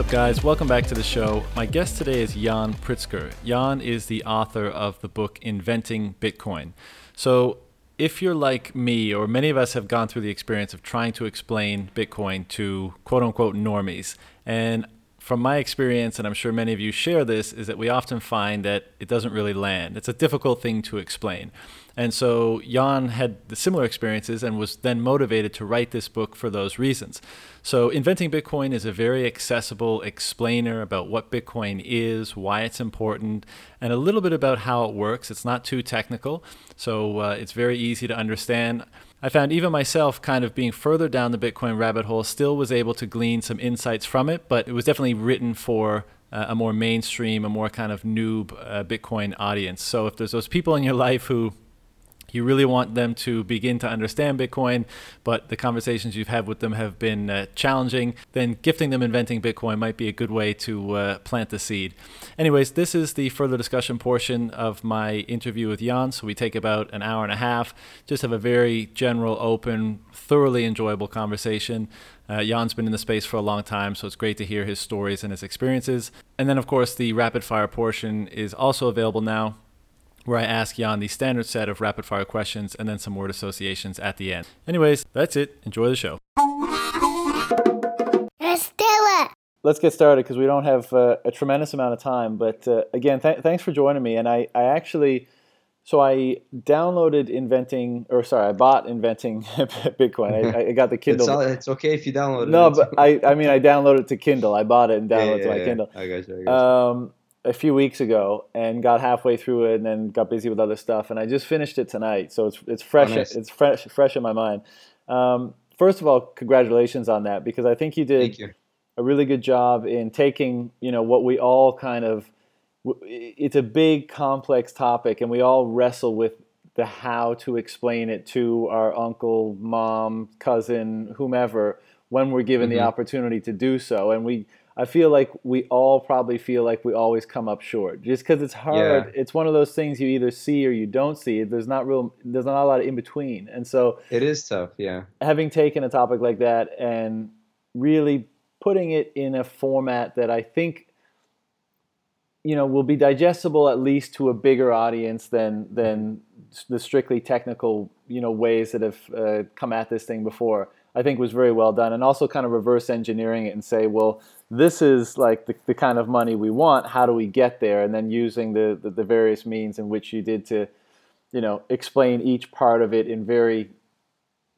up, guys? Welcome back to the show. My guest today is Jan Pritzker. Jan is the author of the book Inventing Bitcoin. So if you're like me, or many of us have gone through the experience of trying to explain Bitcoin to quote unquote normies. And from my experience, and I'm sure many of you share this, is that we often find that it doesn't really land. It's a difficult thing to explain. And so Jan had the similar experiences and was then motivated to write this book for those reasons. So Inventing Bitcoin is a very accessible explainer about what Bitcoin is, why it's important, and a little bit about how it works. It's not too technical, so it's very easy to understand. I found even myself kind of being further down the Bitcoin rabbit hole still was able to glean some insights from it, but it was definitely written for a more mainstream, a more kind of noob Bitcoin audience. So if there's those people in your life who you really want them to begin to understand Bitcoin, but the conversations you've had with them have been challenging, then gifting them Inventing Bitcoin might be a good way to plant the seed. Anyways, this is the further discussion portion of my interview with Jan. So we take about an hour and a half, just have a very general, open, thoroughly enjoyable conversation. Jan's been in the space for a long time, so it's great to hear his stories and his experiences. And then, of course, the rapid fire portion is also available now, where I ask Jan the standard set of rapid-fire questions and then some word associations at the end. Anyways, that's it. Enjoy the show. Let's do it. Let's get started because we don't have a tremendous amount of time. But again, thanks for joining me. And I actually, so I downloaded Inventing, or sorry, I bought Inventing Bitcoin. I got the Kindle. It's okay if you download it. No, but I mean, I downloaded it to Kindle. I bought it and downloaded it to my Kindle. I got you. A few weeks ago, and got halfway through it, and then got busy with other stuff. And I just finished it tonight, so it's fresh. Oh, nice. It's fresh in my mind. First of all, congratulations on that, because I think you did a really good job in taking what we all kind of. It's a big, complex topic, and we all wrestle with the how to explain it to our uncle, mom, cousin, whomever, when we're given the opportunity to do so, and we. I feel like we all probably feel like we always come up short just because it's hard. Yeah. It's one of those things you either see or you don't see. There's not a lot of in between. And so it is tough. Yeah. Having taken a topic like that and really putting it in a format that I think, will be digestible at least to a bigger audience than the strictly technical, ways that have come at this thing before, I think was very well done. And also kind of reverse engineering it and say, well, this is like the kind of money we want. How do we get there? And then using the various means in which you did to, explain each part of it in very,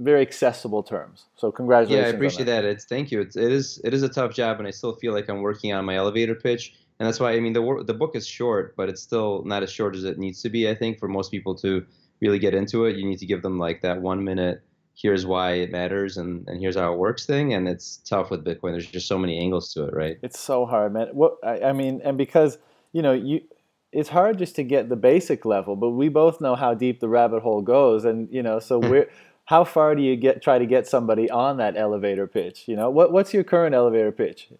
very accessible terms. So congratulations. Yeah, I appreciate that. Thank you. It is a tough job, and I still feel like I'm working on my elevator pitch, and that's why the book is short, but it's still not as short as it needs to be. I think for most people to really get into it, you need to give them like that 1 minute. Here's why it matters and here's how it works thing. And it's tough with Bitcoin. There's just so many angles to it, right? It's so hard, man. And because, it's hard just to get the basic level, but we both know how deep the rabbit hole goes. And, so how far do you try to get somebody on that elevator pitch? What's your current elevator pitch?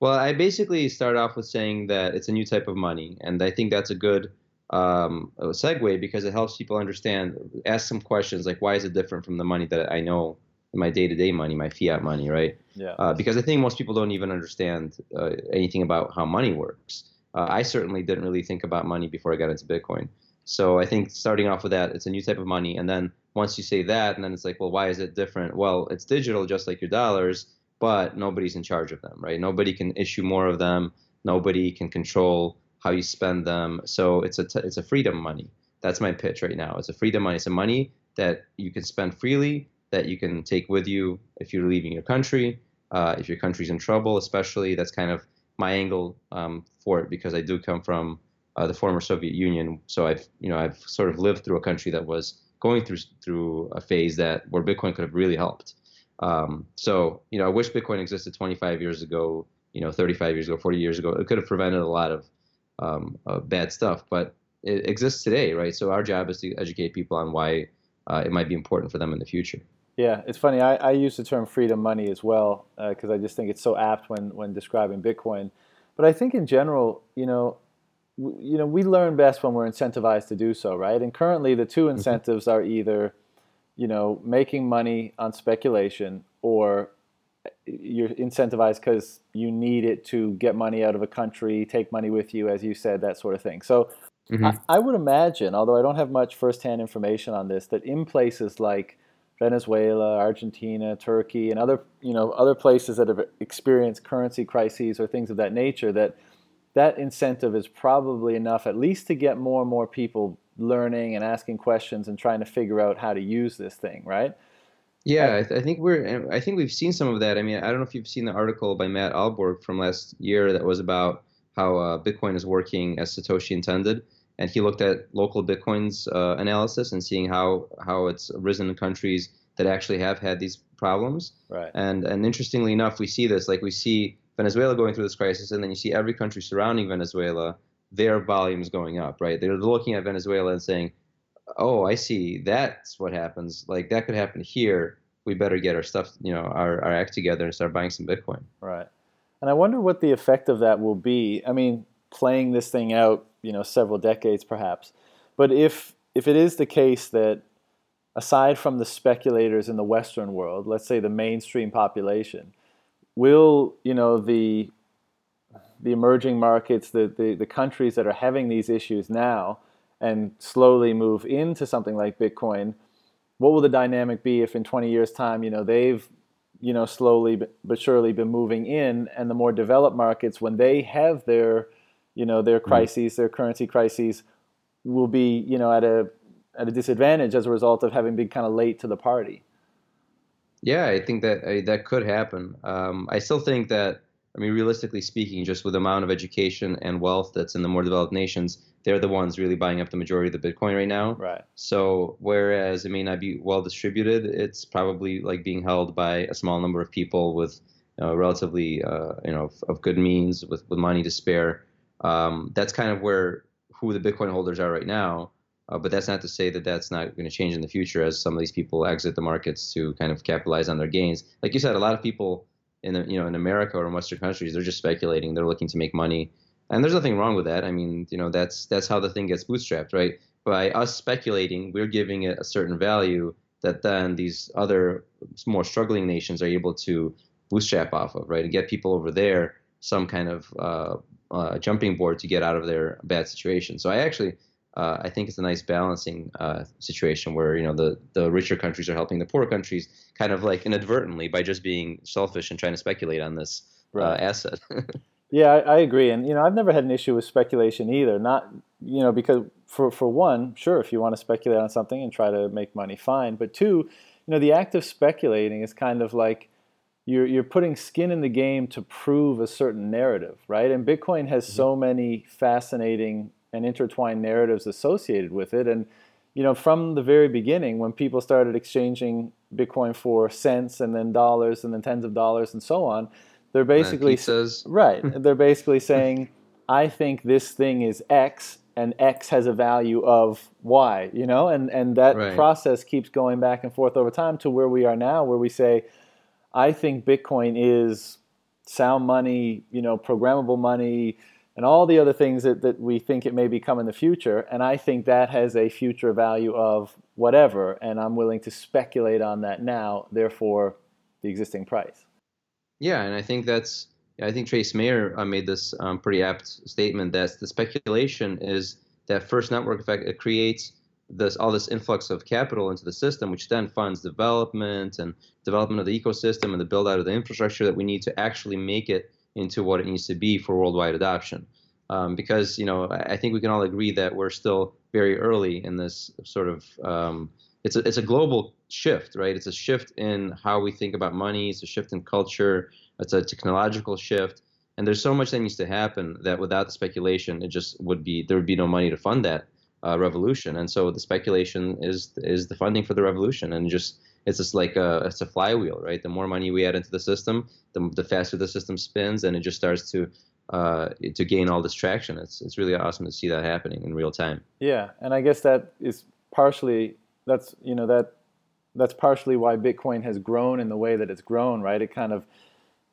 Well, I basically start off with saying that it's a new type of money. And I think that's a good segue because it helps people understand, ask some questions like, why is it different from the money that I know, my day-to-day money, my fiat money, right? Yeah. Because I think most people don't even understand anything about how money works. I certainly didn't really think about money before I got into Bitcoin. So I think starting off with that, it's a new type of money. And then once you say that, and then it's like, well, why is it different? Well, it's digital just like your dollars, but nobody's in charge of them, right? Nobody can issue more of them. Nobody can control how you spend them. So it's a freedom money. That's my pitch right now. It's a freedom money. It's a money that you can spend freely, that you can take with you if you're leaving your country, if your country's in trouble, especially. That's kind of my angle for it because I do come from the former Soviet Union. So I've sort of lived through a country that was going through a phase where Bitcoin could have really helped. I wish Bitcoin existed 25 years ago, 35 years ago, 40 years ago. It could have prevented a lot of bad stuff, but it exists today, right? So our job is to educate people on why it might be important for them in the future. Yeah, it's funny. I use the term freedom money as well because I just think it's so apt when describing Bitcoin. But I think in general, we learn best when we're incentivized to do so, right? And currently, the two incentives are either, making money on speculation or you're incentivized because you need it to get money out of a country, take money with you, as you said, that sort of thing. So I would imagine, although I don't have much firsthand information on this, that in places like Venezuela, Argentina, Turkey, and other, you know, other places that have experienced currency crises or things of that nature, that that incentive is probably enough at least to get more and more people learning and asking questions and trying to figure out how to use this thing, right? Yeah, I think we've seen some of that. I mean, I don't know if you've seen the article by Matt Alborg from last year that was about how Bitcoin is working as Satoshi intended. And he looked at local Bitcoin's analysis and seeing how it's risen in countries that actually have had these problems. Right. And interestingly enough, we see this. Like, we see Venezuela going through this crisis, and then you see every country surrounding Venezuela, their volumes going up, right? They're looking at Venezuela and saying, oh, I see, that's what happens. Like, that could happen here. We better get our stuff, you know, our act together and start buying some Bitcoin. Right. And I wonder what the effect of that will be. I mean, playing this thing out, you know, several decades perhaps. But if it is the case that aside from the speculators in the Western world, let's say the mainstream population, will, you know, the emerging markets, the countries that are having these issues now and slowly move into something like Bitcoin, what will the dynamic be if in 20 years' time, you know, they've, you know, slowly but surely been moving in, and the more developed markets, when they have their, you know, their crises, their currency crises, will be, you know, at a disadvantage as a result of having been kind of late to the party. Yeah, I think that could happen. I still think that, I mean, realistically speaking, just with the amount of education and wealth that's in the more developed nations, they're the ones really buying up the majority of the Bitcoin right now. Right. So whereas it may not be well distributed, it's probably like being held by a small number of people with relatively, you know, of good means, with money to spare. That's kind of who the Bitcoin holders are right now, but that's not to say that that's not going to change in the future as some of these people exit the markets to kind of capitalize on their gains. Like you said, a lot of people in America or in Western countries, they're just speculating. They're looking to make money, and there's nothing wrong with that. I mean, you know, that's how the thing gets bootstrapped, right? By us speculating, we're giving it a certain value that then these other more struggling nations are able to bootstrap off of, right, and get people over there some kind of jumping board to get out of their bad situation. So I actually, I think it's a nice balancing situation where, you know, the richer countries are helping the poor countries kind of like inadvertently by just being selfish and trying to speculate on this asset. Yeah, I agree. And, you know, I've never had an issue with speculation either. Not, you know, because for one, sure, if you want to speculate on something and try to make money, fine. But two, you know, the act of speculating is kind of like, you're putting skin in the game to prove a certain narrative, right? And Bitcoin has so many fascinating and intertwined narratives associated with it. And, you know, from the very beginning, when people started exchanging Bitcoin for cents and then dollars and then tens of dollars and so on, they're basically they're basically saying, I think this thing is X and X has a value of Y, you know? And that process keeps going back and forth over time to where we are now, where we say, I think Bitcoin is sound money, you know, programmable money, and all the other things that we think it may become in the future. And I think that has a future value of whatever, and I'm willing to speculate on that now, therefore the existing price. Yeah, and I think I think Trace Mayer made this pretty apt statement that the speculation is that first network effect. It creates all this influx of capital into the system, which then funds development of the ecosystem and the build out of the infrastructure that we need to actually make it into what it needs to be for worldwide adoption. Because, you know, I think we can all agree that we're still very early in this sort of, it's a global shift, right? It's a shift in how we think about money. It's a shift in culture. It's a technological shift. And there's so much that needs to happen that without the speculation, there would be no money to fund that revolution. And so the speculation is the funding for the revolution, and it's a flywheel, right? The more money we add into the system, the faster the system spins, and it just starts to gain all this traction. It's really awesome to see that happening in real time. Yeah, and I guess that is partially that's partially why Bitcoin has grown in the way that it's grown, right? It kind of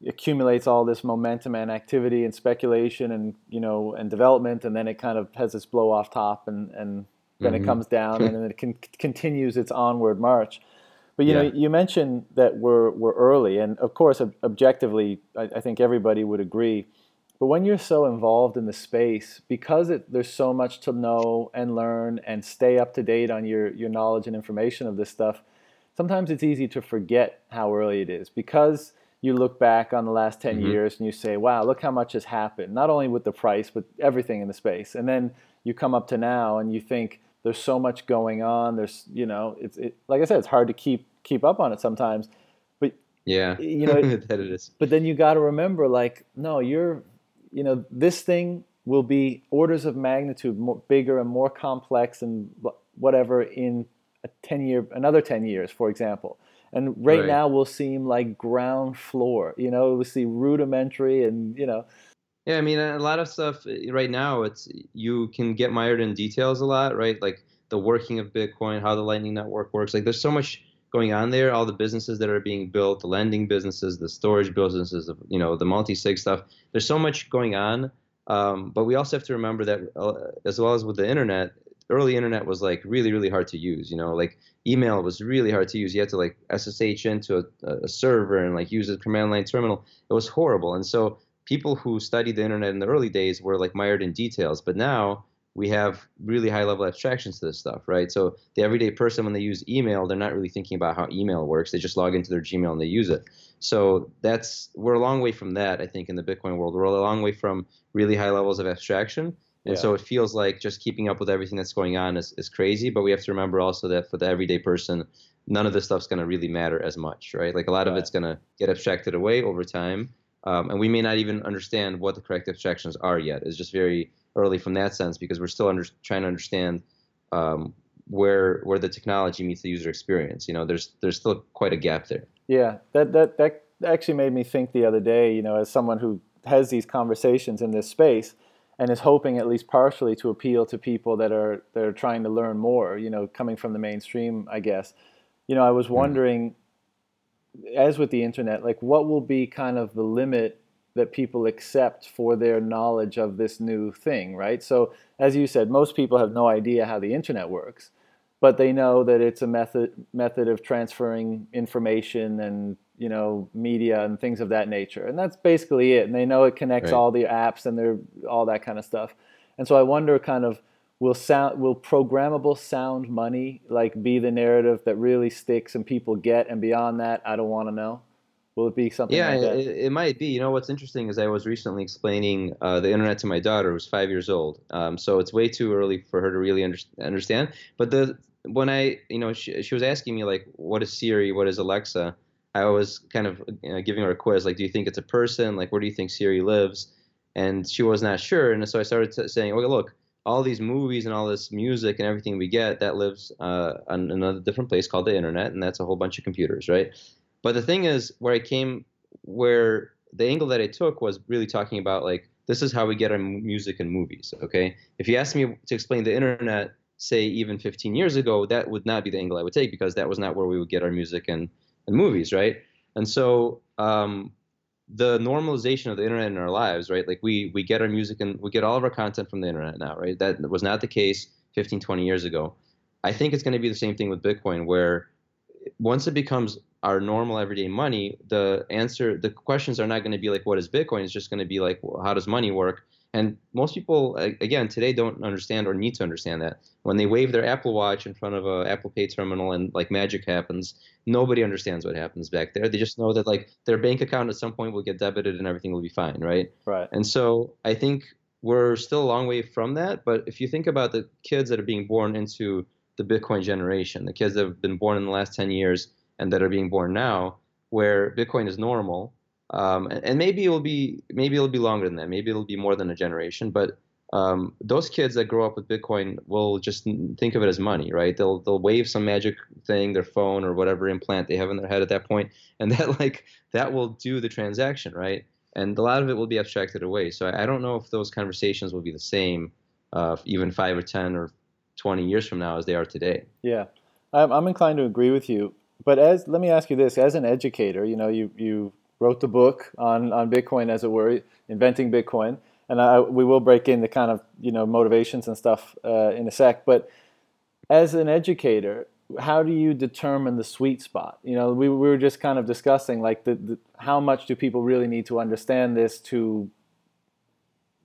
accumulates all this momentum and activity and speculation and, you know, and development, and then it kind of has this blow off top, and then it comes down and then it continues its onward march. But you know, you mentioned that we're early, and of course, objectively, I think everybody would agree. But when you're so involved in the space, because there's so much to know and learn and stay up to date on your knowledge and information of this stuff, sometimes it's easy to forget how early it is, because you look back on the last 10 mm-hmm. years and you say, wow, look how much has happened, not only with the price, but everything in the space. And then you come up to now and you think there's so much going on. There's, you know, it's like I said, it's hard to keep up on it sometimes. But, you know, that it is. But then you got to remember, like, no, this thing will be orders of magnitude more bigger and more complex and whatever in another 10 years, for example. And right now will seem like ground floor, you know, we'll see rudimentary and, you know. Yeah, I mean, a lot of stuff right now, you can get mired in details a lot, right? Like the working of Bitcoin, how the Lightning Network works. Like there's so much going on there, all the businesses that are being built, the lending businesses, the storage businesses, you know, the multi-sig stuff. There's so much going on. But we also have to remember that as well as with the internet, early internet was like really, really hard to use, you know, like email was really hard to use. You had to like SSH into a server and like use a command line terminal. It was horrible. And so people who studied the internet in the early days were like mired in details. But now we have really high level abstractions to this stuff, right? So the everyday person, when they use email, they're not really thinking about how email works. They just log into their Gmail and they use it. So we're a long way from that, I think, in the Bitcoin world. We're a long way from really high levels of abstraction. And so it feels like just keeping up with everything that's going on is crazy. But we have to remember also that for the everyday person, none of this stuff's going to really matter as much, right? Like a lot of it's going to get abstracted away over time. And we may not even understand what the correct abstractions are yet. It's just very early from that sense, because we're still trying to understand where the technology meets the user experience. You know, there's still quite a gap there. Yeah, that actually made me think the other day, you know, as someone who has these conversations in this space, and is hoping at least partially to appeal to people that are trying to learn more, you know, coming from the mainstream, I guess. You know, I was wondering, as with the internet, like what will be kind of the limit that people accept for their knowledge of this new thing, right? So as you said, most people have no idea how the internet works, but they know that it's a method of transferring information and, you know, media and things of that nature. And that's basically it. And they know it connects all the apps and all that kind of stuff. And so I wonder kind of, will programmable sound money like be the narrative that really sticks and people get, and beyond that, I don't want to know? Will it be something like that? Yeah, it might be. You know, what's interesting is I was recently explaining the internet to my daughter, who's 5 years old. So it's way too early for her to really understand. But when I, you know, she was asking me like, what is Siri? What is Alexa? I was kind of giving her a quiz, like, do you think it's a person? Like, where do you think Siri lives? And she was not sure. And so I started saying, okay, look, all these movies and all this music and everything we get, that lives on another different place called the internet. And that's a whole bunch of computers, right? But the thing is, where the angle that I took was really talking about, like, this is how we get our music and movies, okay? If you asked me to explain the internet, say, even 15 years ago, that would not be the angle I would take, because that was not where we would get our music and movies, right? And so the normalization of the internet in our lives, right? Like we get our music and we get all of our content from the internet now, right? That was not the case 15, 20 years ago. I think it's going to be the same thing with Bitcoin, where once it becomes our normal everyday money, the questions are not going to be like, what is Bitcoin? It's just going to be like, well, how does money work? And most people, again, today don't understand or need to understand that. When they wave their Apple Watch in front of an Apple Pay terminal and like magic happens, nobody understands what happens back there. They just know that like their bank account at some point will get debited and everything will be fine, right? Right. And so I think we're still a long way from that. But if you think about the kids that are being born into the Bitcoin generation, the kids that have been born in the last 10 years and that are being born now, where Bitcoin is normal, and maybe it'll be longer than that. Maybe it'll be more than a generation. But those kids that grow up with Bitcoin will just think of it as money, right? They'll wave some magic thing, their phone or whatever implant they have in their head at that point, and that will do the transaction, right? And a lot of it will be abstracted away. So I don't know if those conversations will be the same, even 5 or 10 or 20 years from now as they are today. Yeah, I'm inclined to agree with you. But let me ask you this: as an educator, you know, you wrote the book on Bitcoin, as it were, Inventing Bitcoin. And we will break into kind of, you know, motivations and stuff in a sec. But as an educator, how do you determine the sweet spot? You know, we were just kind of discussing like the how much do people really need to understand this to,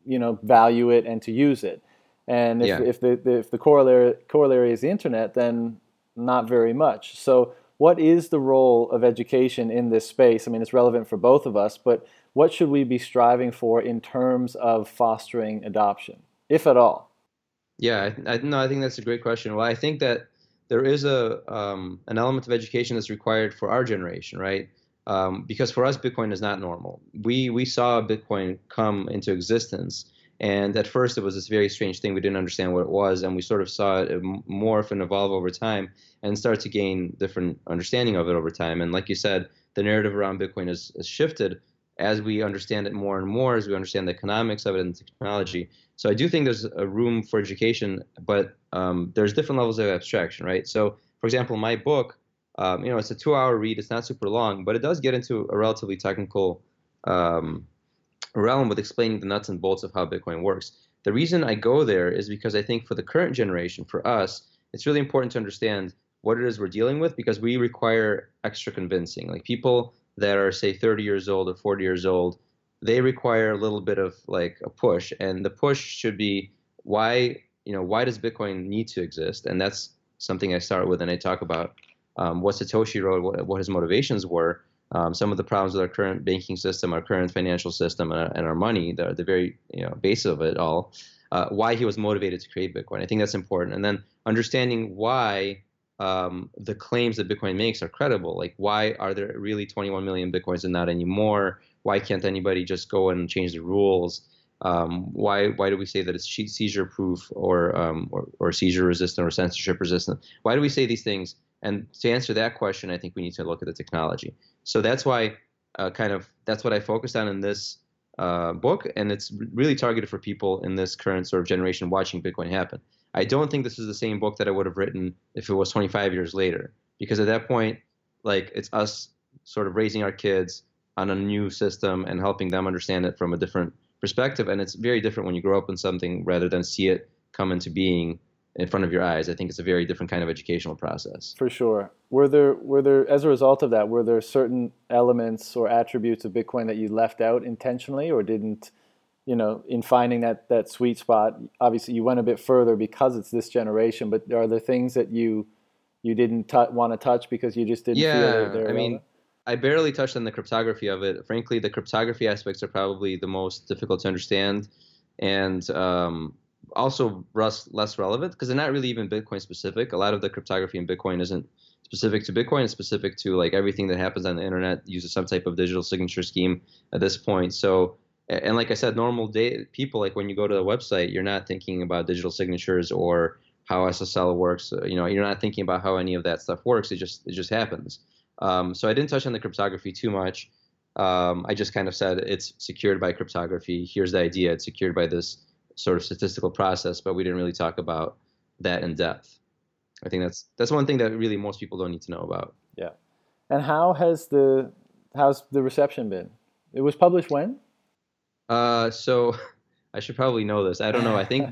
you know, value it and to use it. And if the corollary is the internet, then not very much. So what is the role of education in this space? I mean, it's relevant for both of us, but what should we be striving for in terms of fostering adoption, if at all? Yeah, I think that's a great question. Well, I think that there is an element of education that's required for our generation, right? Because for us, Bitcoin is not normal. We saw Bitcoin come into existence, and at first it was this very strange thing. We didn't understand what it was, and we sort of saw it morph and evolve over time and start to gain different understanding of it over time. And like you said, the narrative around Bitcoin has shifted as we understand it more and more, as we understand the economics of it and technology. So I do think there's a room for education, but there's different levels of abstraction, right? So, for example, my book, it's a 2-hour read. It's not super long, but it does get into a relatively technical realm with explaining the nuts and bolts of how Bitcoin works. The reason I go there is because I think for the current generation, for us, it's really important to understand what it is we're dealing with, because we require extra convincing. Like people that are, say, 30 years old or 40 years old, they require a little bit of like a push, and the push should be why does Bitcoin need to exist? And that's something I start with, and I talk about what Satoshi wrote, what his motivations were, some of the problems with our current banking system, our current financial system, and our money, the very base of it all, why he was motivated to create Bitcoin. I think that's important. And then understanding why the claims that Bitcoin makes are credible. Like, why are there really 21 million Bitcoins and not anymore? Why can't anybody just go and change the rules? Why do we say that it's seizure-proof or seizure-resistant or censorship-resistant? Why do we say these things? And to answer that question, I think we need to look at the technology. So that's why that's what I focused on in this book, and it's really targeted for people in this current sort of generation watching Bitcoin happen. I don't think this is the same book that I would have written if it was 25 years later, because at that point, like, it's us sort of raising our kids on a new system and helping them understand it from a different perspective. And it's very different when you grow up in something rather than see it come into being in front of your eyes. I think it's a very different kind of educational process. For sure. Were there, as a result of that, were there certain elements or attributes of Bitcoin that you left out intentionally or didn't? In finding that sweet spot, obviously you went a bit further because it's this generation, but are there things that you didn't want to touch because you just didn't feel they're relevant? I barely touched on the cryptography of it. Frankly, the cryptography aspects are probably the most difficult to understand, and also less relevant because they're not really even Bitcoin specific. A lot of the cryptography in Bitcoin isn't specific to Bitcoin. It's specific to like everything that happens on the internet uses some type of digital signature scheme at this point. So. And like I said, normal day people, like when you go to a website, you're not thinking about digital signatures or how SSL works. You're not thinking about how any of that stuff works. It just happens. So I didn't touch on the cryptography too much. I just kind of said it's secured by cryptography. Here's the idea. It's secured by this sort of statistical process, but we didn't really talk about that in depth. I think that's one thing that really most people don't need to know about. Yeah. And how's the reception been? It was published when? So I should probably know this. I don't know. I think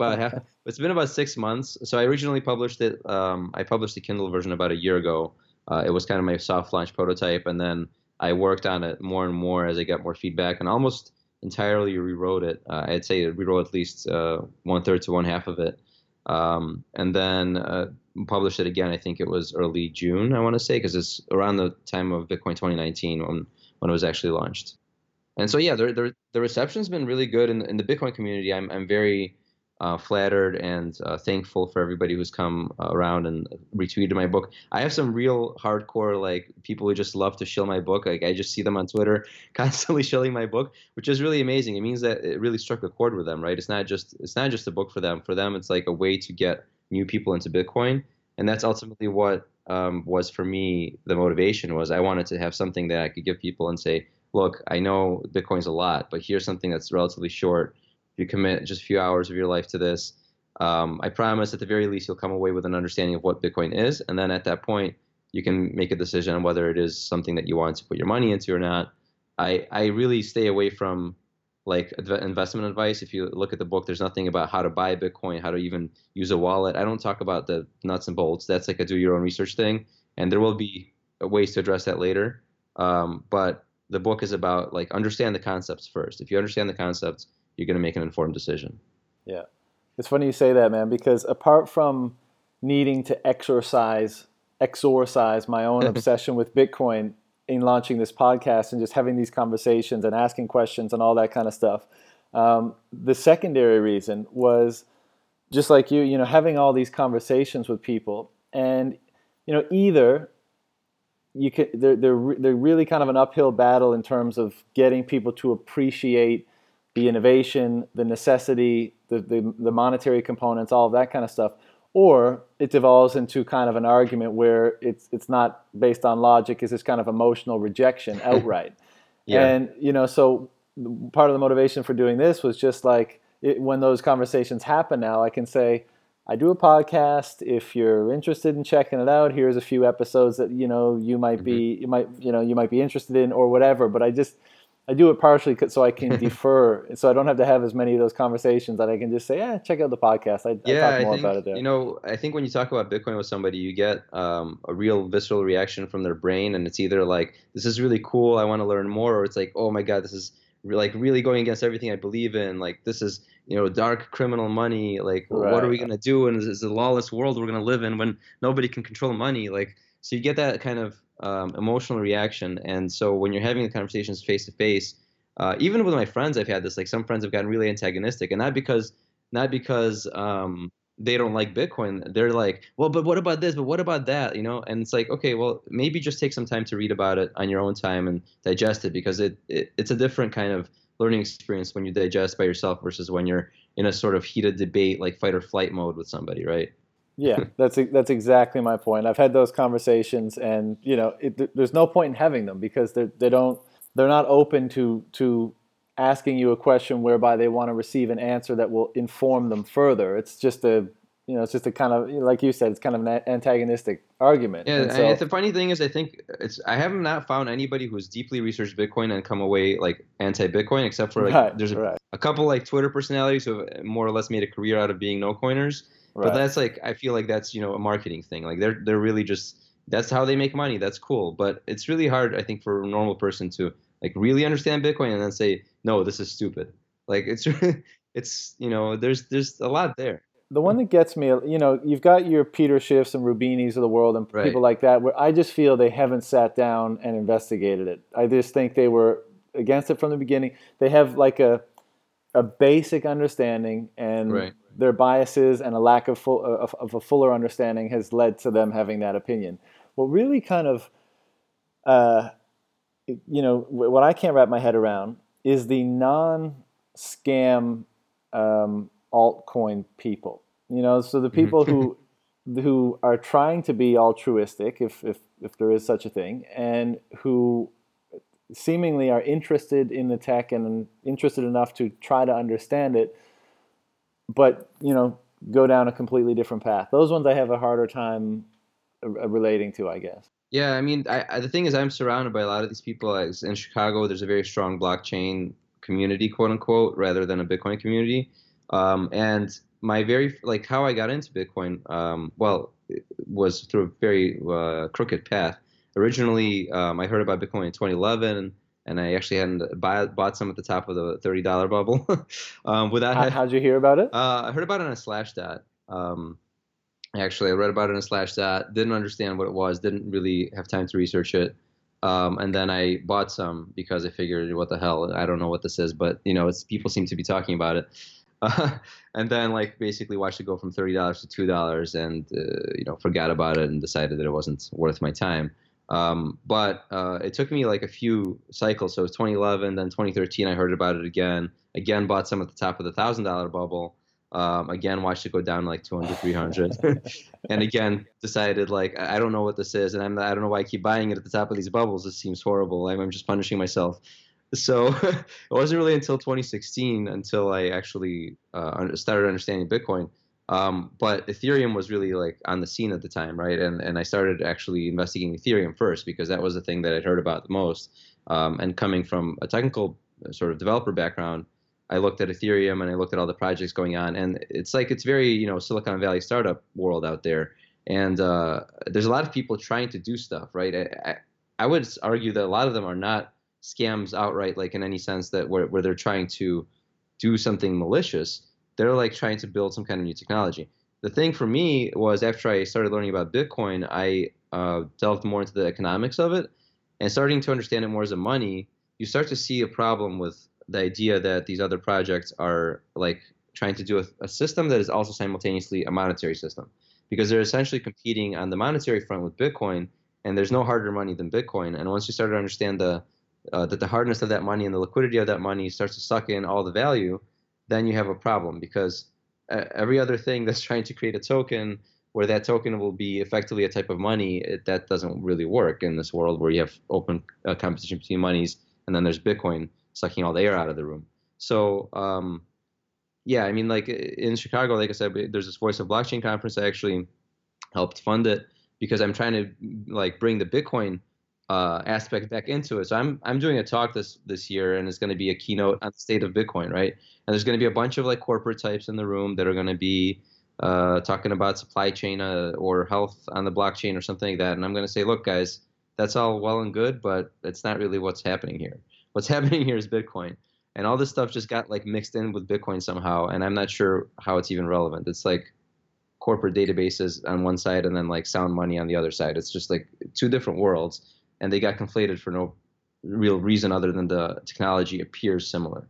it's been about 6 months. So I originally published it. I published the Kindle version about a year ago. It was kind of my soft launch prototype. And then I worked on it more and more as I got more feedback and almost entirely rewrote it. I'd say I rewrote at least 1/3 to 1/2 of it. And then published it again. I think it was early June, I want to say, because it's around the time of Bitcoin 2019 when it was actually launched. And so, yeah, the reception's been really good in the Bitcoin community. I'm very flattered and thankful for everybody who's come around and retweeted my book. I have some real hardcore like people who just love to shill my book. Like I just see them on Twitter constantly shilling my book, which is really amazing. It means that it really struck a chord with them, right? It's not just a book for them. For them, it's like a way to get new people into Bitcoin, and that's ultimately what was for me the motivation. Was I wanted to have something that I could give people and say, look, I know Bitcoin's a lot, but here's something that's relatively short. If you commit just a few hours of your life to this, I promise at the very least you'll come away with an understanding of what Bitcoin is. And then at that point, you can make a decision on whether it is something that you want to put your money into or not. I really stay away from like investment advice. If you look at the book, there's nothing about how to buy Bitcoin, how to even use a wallet. I don't talk about the nuts and bolts. That's like a do your own research thing. And there will be ways to address that later. But the book is about like understand the concepts first. If you understand the concepts, you're going to make an informed decision. Yeah. It's funny you say that, man, because apart from needing to exorcise my own obsession with Bitcoin in launching this podcast and just having these conversations and asking questions and all that kind of stuff, the secondary reason was just like you, having all these conversations with people, and either you could, they're really kind of an uphill battle in terms of getting people to appreciate the innovation, the necessity, the monetary components, all of that kind of stuff. Or it devolves into kind of an argument where it's not based on logic, it's just kind of emotional rejection outright. Yeah. And, so part of the motivation for doing this was just like when those conversations happen now, I can say, I do a podcast. If you're interested in checking it out, here's a few episodes that, you might be interested in or whatever. But I do it partially so I can defer, so I don't have to have as many of those conversations, that I can just say, check out the podcast. I talk more about it there. I think when you talk about Bitcoin with somebody, you get a real visceral reaction from their brain, and it's either like, this is really cool, I want to learn more, or it's like, oh my God, this is like really going against everything I believe in. Like this is, dark criminal money. Like What are we going to do? And it's a lawless world we're going to live in when nobody can control money. Like, so you get that kind of emotional reaction. And so when you're having the conversations face to face, even with my friends, I've had this, like some friends have gotten really antagonistic, and not because they don't like Bitcoin. They're like, well, but what about this? But what about that? And it's like, okay, well, maybe just take some time to read about it on your own time and digest it, because it's a different kind of learning experience when you digest by yourself versus when you're in a sort of heated debate, like fight or flight mode with somebody, right? Yeah, that's exactly my point. I've had those conversations, and there's no point in having them, because they're not open to asking you a question whereby they want to receive an answer that will inform them further. It's just a kind of, like you said, it's kind of an antagonistic argument. Yeah, and so, the funny thing is, I think I have not found anybody who's deeply researched Bitcoin and come away like anti-Bitcoin, except for a couple like Twitter personalities who have more or less made a career out of being no-coiners. Right. But that's like, I feel like that's, a marketing thing. Like they're really just, that's how they make money. That's cool. But it's really hard, I think, for a normal person to like really understand Bitcoin and then say, no, this is stupid. Like it's, there's a lot there. The one that gets me, you've got your Peter Schiffs and Roubinis of the world and people like that, where I just feel they haven't sat down and investigated it. I just think they were against it from the beginning. They have like a basic understanding, and their biases and a lack of a fuller understanding has led to them having that opinion. What really kind of, what I can't wrap my head around is the non-scam altcoin people. So the people who are trying to be altruistic, if there is such a thing, and who seemingly are interested in the tech and interested enough to try to understand it, but go down a completely different path. Those ones I have a harder time relating to, I guess. Yeah, I mean, the thing is, I'm surrounded by a lot of these people. In Chicago, there's a very strong blockchain community, quote unquote, rather than a Bitcoin community. And my very, like how I got into Bitcoin, it was through a very crooked path. Originally, I heard about Bitcoin in 2011, and I actually hadn't bought some at the top of the $30 bubble. How'd you hear about it? I heard about it on a Slashdot. I read about it on a Slashdot. Didn't understand what it was. Didn't really have time to research it. And then I bought some because I figured, what the hell? I don't know what this is, but people seem to be talking about it. And then basically watched it go from $30 to $2, and forgot about it and decided that it wasn't worth my time. But it took me a few cycles. So it was 2011, then 2013, I heard about it again. Again, bought some at the top of the $1,000 bubble. Again, watched it go down like 200, 300. And again, decided I don't know what this is. And I don't know why I keep buying it at the top of these bubbles. This seems horrible. I'm just punishing myself. So it wasn't really until 2016 until I actually started understanding Bitcoin. But Ethereum was really on the scene at the time, right? And I started actually investigating Ethereum first, because that was the thing that I'd heard about the most. And coming from a technical sort of developer background, I looked at Ethereum and I looked at all the projects going on, and it's like it's very, you know, Silicon Valley startup world out there, and there's a lot of people trying to do stuff, right? I would argue that a lot of them are not scams outright, like in any sense that where they're trying to do something malicious. They're like trying to build some kind of new technology. The thing for me was after I started learning about Bitcoin, I delved more into the economics of it, and starting to understand it more as a money, you start to see a problem with the idea that these other projects are like trying to do a system that is also simultaneously a monetary system, because they're essentially competing on the monetary front with Bitcoin, and there's no harder money than Bitcoin. And once you start to understand that the hardness of that money and the liquidity of that money starts to suck in all the value, then you have a problem, because every other thing that's trying to create a token where that token will be effectively a type of money, that doesn't really work in this world where you have open competition between monies, and then there's Bitcoin sucking all the air out of the room. So yeah, I mean, like in Chicago, like I said, there's this Voice of Blockchain conference. I actually helped fund it because I'm trying to like bring the Bitcoin aspect back into it. So I'm doing a talk this year, and it's going to be a keynote on the state of Bitcoin, right? And there's going to be a bunch of like corporate types in the room that are going to be talking about supply chain or health on the blockchain or something like that. And I'm going to say, look, guys, that's all well and good, but that's not really what's happening here. What's happening here is Bitcoin, and all this stuff just got like mixed in with Bitcoin somehow, and I'm not sure how it's even relevant. It's like corporate databases on one side and then like sound money on the other side. It's just like two different worlds. And they got conflated for no real reason other than the technology appears similar.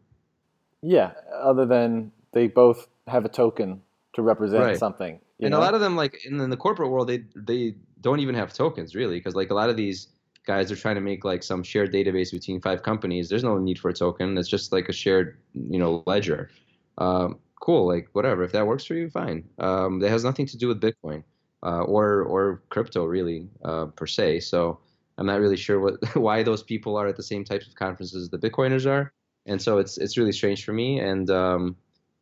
Yeah, other than they both have a token to represent something. And a lot of them, like in the corporate world, they don't even have tokens really, because like a lot of these guys are trying to make like some shared database between five companies. There's no need for a token. It's just like a shared, you know, ledger. Cool, like whatever. If that works for you, fine. That has nothing to do with Bitcoin or crypto really per se. So I'm not really sure why those people are at the same types of conferences the Bitcoiners are, and so it's really strange for me. And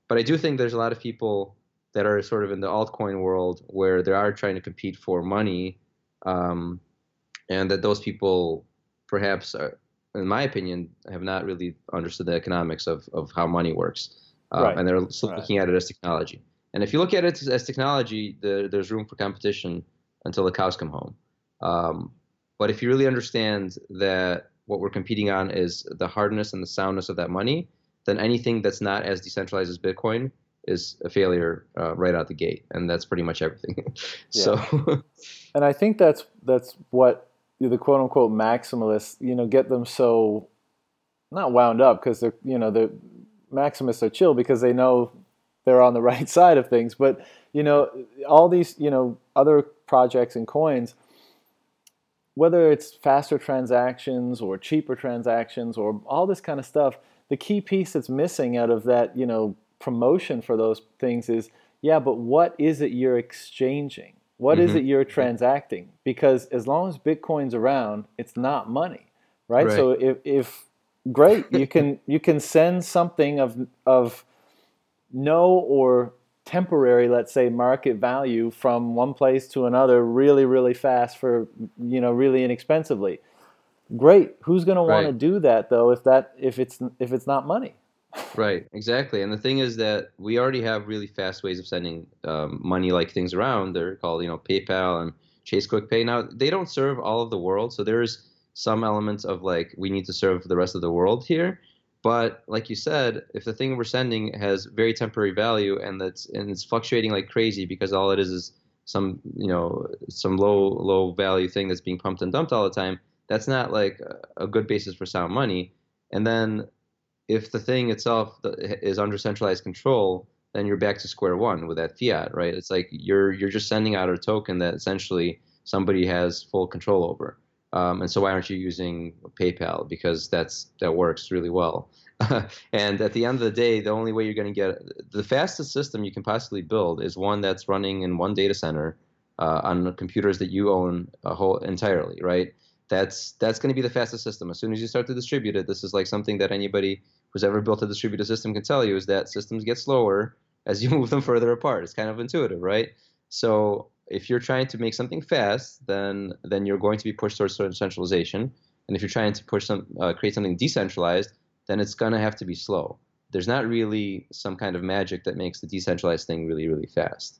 but I do think there's a lot of people that are sort of in the altcoin world where they are trying to compete for money, and that those people perhaps, are, in my opinion, have not really understood the economics of how money works, and they're still looking at it as technology. And if you look at it as technology, there's room for competition until the cows come home. But if you really understand that what we're competing on is the hardness and the soundness of that money, then anything that's not as decentralized as Bitcoin is a failure right out the gate, and that's pretty much everything. So, and I think that's what the quote unquote maximalists, you know, get them so not wound up, because they're, you know, the maximalists are chill because they know they're on the right side of things. But you know, all these, you know, other projects and coins, whether it's faster transactions or cheaper transactions or all this kind of stuff, the key piece that's missing out of that, you know, promotion for those things is, yeah, but what is it you're exchanging? What is it you're transacting? Because as long as Bitcoin's around, it's not money, right? So if great, you can send something of no or temporary, let's say, market value from one place to another really, really fast for, you know, really inexpensively. Great. Who's going to want to do that though if it's not money? Right, exactly. And the thing is that we already have really fast ways of sending money like things around. They're called, you know, PayPal and Chase Quick Pay. Now, they don't serve all of the world, so there's some elements of like we need to serve the rest of the world here. But like you said, if the thing we're sending has very temporary value and it's fluctuating like crazy because all it is some, you know, some low value thing that's being pumped and dumped all the time, that's not like a good basis for sound money. And then if the thing itself is under centralized control, then you're back to square one with that fiat, right? It's like you're just sending out a token that essentially somebody has full control over. And so why aren't you using PayPal? Because that works really well. And at the end of the day, the only way you're going to get the fastest system you can possibly build is one that's running in one data center on computers that you own entirely, right? That's going to be the fastest system. As soon as you start to distribute it, this is like something that anybody who's ever built a distributed system can tell you, is that systems get slower as you move them further apart. It's kind of intuitive, right? So if you're trying to make something fast, then you're going to be pushed towards centralization. And if you're trying to create something decentralized, then it's going to have to be slow. There's not really some kind of magic that makes the decentralized thing really, really fast.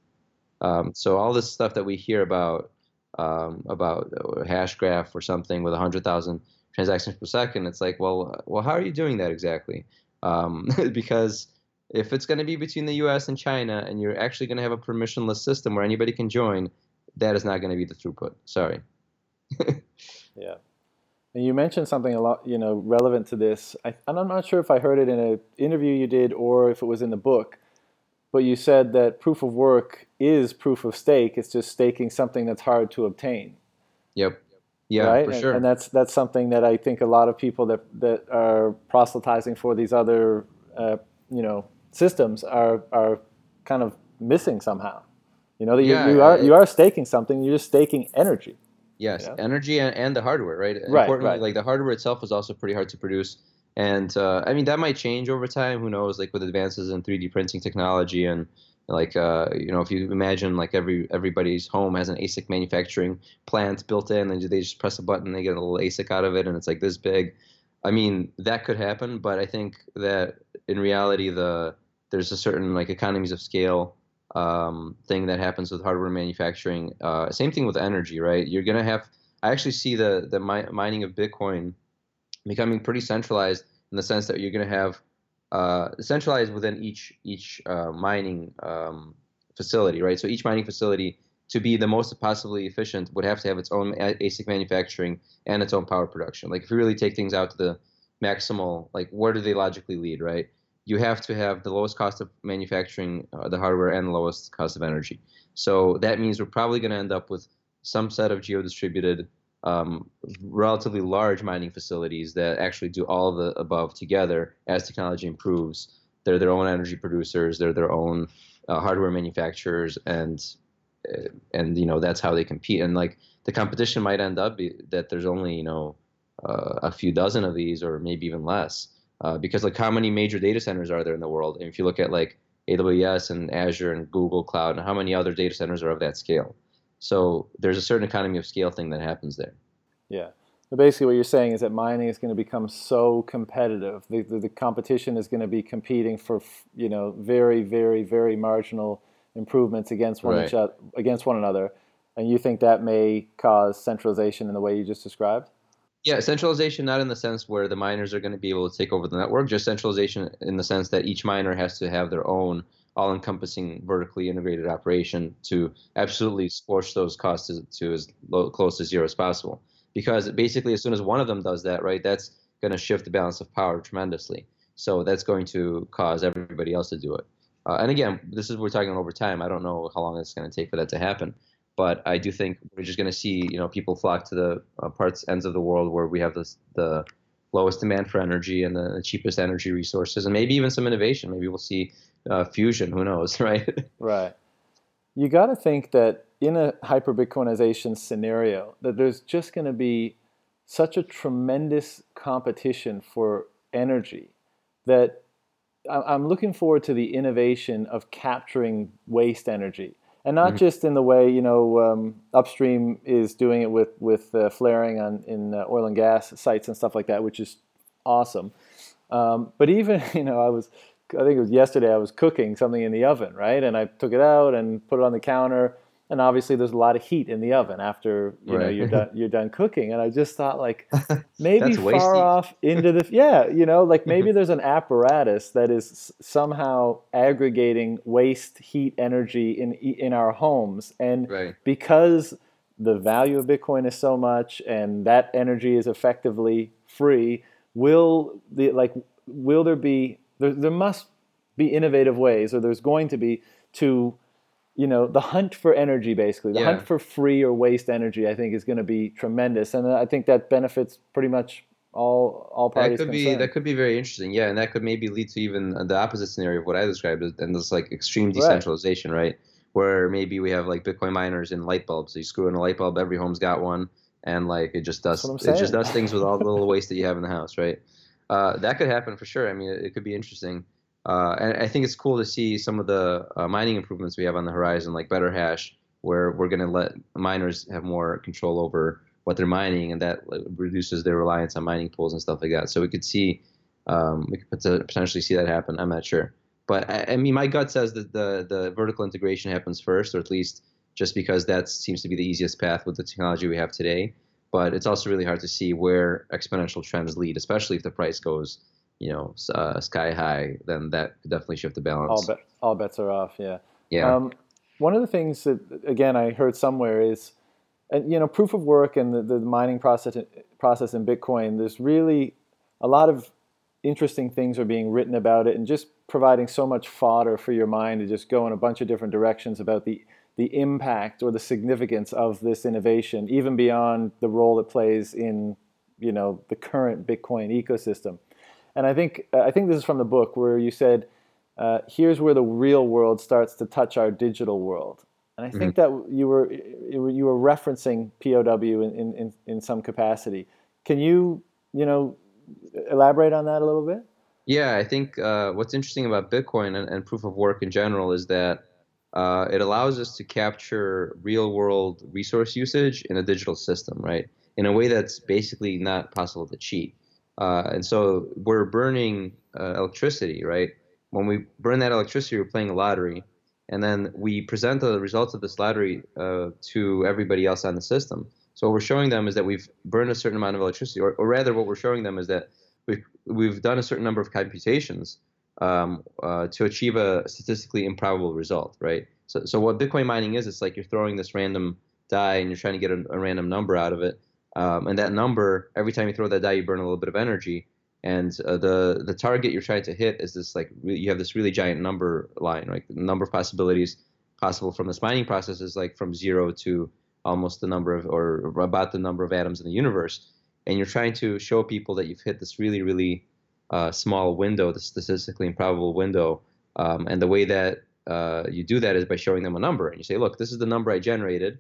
So all this stuff that we hear about Hashgraph or something with 100,000 transactions per second, it's like, well, how are you doing that exactly? Because if it's going to be between the U.S. and China and you're actually going to have a permissionless system where anybody can join, that is not going to be the throughput. Sorry. Yeah. And you mentioned something a lot, you know, relevant to this. And I'm not sure if I heard it in an interview you did or if it was in the book, but you said that proof of work is proof of stake. It's just staking something that's hard to obtain. Yep. Yeah, right? Sure. And that's something that I think a lot of people that are proselytizing for these other, you know, systems are kind of missing somehow. You know, that you are staking something. You're just staking energy. Yes, yeah. Energy and the hardware, right? Right. Importantly, right. Like the hardware itself was also pretty hard to produce, and I mean that might change over time. Who knows? Like with advances in 3D printing technology and like you know, if you imagine like everybody's home has an ASIC manufacturing plant built in, and they just press a button, they get a little ASIC out of it, and it's like this big. I mean that could happen, but I think that in reality there's a certain like economies of scale. Thing that happens with hardware manufacturing. Same thing with energy, right? You're gonna have. I actually see the mining of Bitcoin becoming pretty centralized in the sense that you're gonna have centralized within each mining facility, right? So each mining facility, to be the most possibly efficient, would have to have its own ASIC manufacturing and its own power production. Like if you really take things out to the maximal, like where do they logically lead, right? You have to have the lowest cost of manufacturing the hardware and the lowest cost of energy. So that means we're probably going to end up with some set of geo-distributed, relatively large mining facilities that actually do all of the above together as technology improves. They're their own energy producers. They're their own hardware manufacturers, and you know that's how they compete. And like the competition might end up that there's only a few dozen of these, or maybe even less. Because like how many major data centers are there in the world? And if you look at like AWS and Azure and Google Cloud, and how many other data centers are of that scale? So there's a certain economy of scale thing that happens there. Yeah. So basically what you're saying is that mining is going to become so competitive. The competition is going to be competing for, you know, very, very, very marginal improvements against one another. And you think that may cause centralization in the way you just described? Yeah, centralization not in the sense where the miners are going to be able to take over the network, just centralization in the sense that each miner has to have their own all-encompassing vertically integrated operation to absolutely scorch those costs to as close to zero as possible. Because basically as soon as one of them does that, right, that's going to shift the balance of power tremendously. So that's going to cause everybody else to do it. And again, this is what we're talking about over time. I don't know how long it's going to take for that to happen. But I do think we're just going to see, you know, people flock to the ends of the world where we have the lowest demand for energy and the cheapest energy resources, and maybe even some innovation. Maybe we'll see fusion. Who knows, right? Right. You got to think that in a hyper-Bitcoinization scenario, that there's just going to be such a tremendous competition for energy that I'm looking forward to the innovation of capturing waste energy. And not just in the way, you know, Upstream is doing it with flaring in oil and gas sites and stuff like that, which is awesome. But even, you know, I think it was yesterday, I was cooking something in the oven, right? And I took it out and put it on the counter. And obviously there's a lot of heat in the oven after, you know, you're done cooking. And I just thought like, maybe far off into the, you know, like maybe there's an apparatus that is somehow aggregating waste heat energy in our homes. And because the value of Bitcoin is so much and that energy is effectively free, there must be innovative ways, or there's going to be you know, the hunt for energy, basically. The hunt for free or waste energy, I think, is going to be tremendous. And I think that benefits pretty much all parties concerned. That could be very interesting, yeah. And that could maybe lead to even the opposite scenario of what I described, and this, like, extreme decentralization, right? Where maybe we have, like, Bitcoin miners and light bulbs. So you screw in a light bulb, every home's got one, and, like, it just does things with all the little waste that you have in the house, right? That could happen for sure. I mean, it could be interesting. And I think it's cool to see some of the mining improvements we have on the horizon, like BetterHash, where we're going to let miners have more control over what they're mining, and that reduces their reliance on mining pools and stuff like that. So we could see We could potentially see that happen. I'm not sure. But I mean, my gut says that the vertical integration happens first, or at least just because that seems to be the easiest path with the technology we have today. But it's also really hard to see where exponential trends lead, especially if the price goes, you know, sky high. Then that could definitely shift the balance. All bets are off. Yeah. Yeah. One of the things that, again, I heard somewhere is, and you know, proof of work and the mining process in Bitcoin. There's really a lot of interesting things are being written about it, and just providing so much fodder for your mind to just go in a bunch of different directions about the impact or the significance of this innovation, even beyond the role it plays in, you know, the current Bitcoin ecosystem. And I think this is from the book where you said, here's where the real world starts to touch our digital world. And I think that you were referencing POW in some capacity. Can you know, elaborate on that a little bit? Yeah, I think what's interesting about Bitcoin and proof of work in general is that it allows us to capture real world resource usage in a digital system, right? In a way that's basically not possible to cheat. And so we're burning electricity, right? When we burn that electricity, we're playing a lottery. And then we present the results of this lottery to everybody else on the system. So what we're showing them is that we've burned a certain amount of electricity, or rather what we're showing them is that we've done a certain number of computations to achieve a statistically improbable result, right? So what Bitcoin mining is, it's like you're throwing this random die and you're trying to get a random number out of it. And that number, every time you throw that die, you burn a little bit of energy. And the target you're trying to hit is this, like, you have this really giant number line, right? The number of possibilities possible from this mining process is like from zero to almost the number of, or about the number of atoms in the universe. And you're trying to show people that you've hit this really, really small window, the statistically improbable window. And the way that you do that is by showing them a number. And you say, look, this is the number I generated.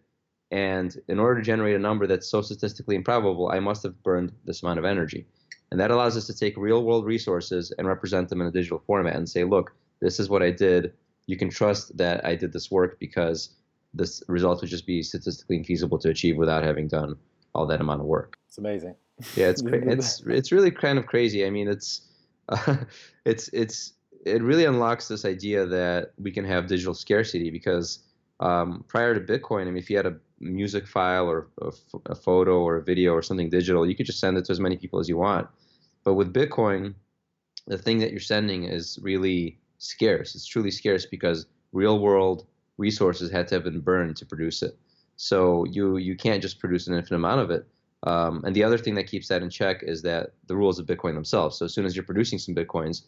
And in order to generate a number that's so statistically improbable, I must have burned this amount of energy. And that allows us to take real world resources and represent them in a digital format and say, look, this is what I did. You can trust that I did this work because this result would just be statistically infeasible to achieve without having done all that amount of work. It's amazing. Yeah, it's really kind of crazy. I mean, it really unlocks this idea that we can have digital scarcity because prior to Bitcoin, I mean, if you had a music file or a photo or a video or something digital, you could just send it to as many people as you want. But with Bitcoin, the thing that you're sending is really scarce. It's truly scarce because real world resources had to have been burned to produce it. So you can't just produce an infinite amount of it. And the other thing that keeps that in check is that the rules of Bitcoin themselves. So as soon as you're producing some Bitcoins,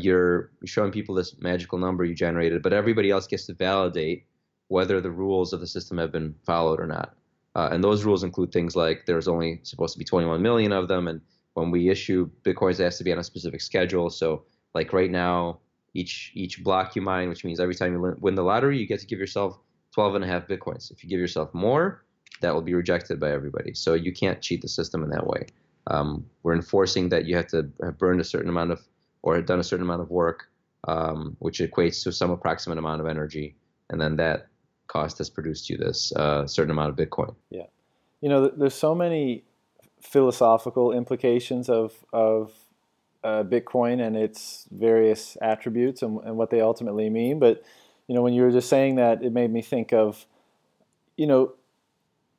you're showing people this magical number you generated, but everybody else gets to validate whether the rules of the system have been followed or not. And those rules include things like there's only supposed to be 21 million of them. And when we issue Bitcoins, it has to be on a specific schedule. So like right now, each block you mine, which means every time you win the lottery, you get to give yourself 12 and a half Bitcoins. If you give yourself more, that will be rejected by everybody. So you can't cheat the system in that way. We're enforcing that you have to have burned a certain amount of, or done a certain amount of work, which equates to some approximate amount of energy. And then that cost has produced you this certain amount of Bitcoin. Yeah. You know, there's so many philosophical implications of Bitcoin and its various attributes and what they ultimately mean. But, you know, when you were just saying that, it made me think of, you know,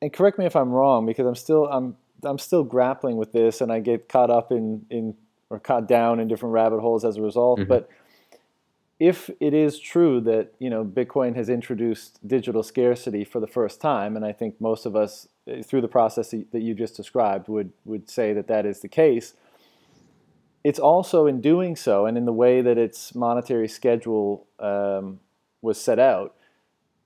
and correct me if I'm wrong, because I'm still grappling with this, and I get caught up or caught down in different rabbit holes as a result. Mm-hmm. But if it is true that, you know, Bitcoin has introduced digital scarcity for the first time, and I think most of us through the process that you just described would say that that is the case, it's also in doing so and in the way that its monetary schedule was set out,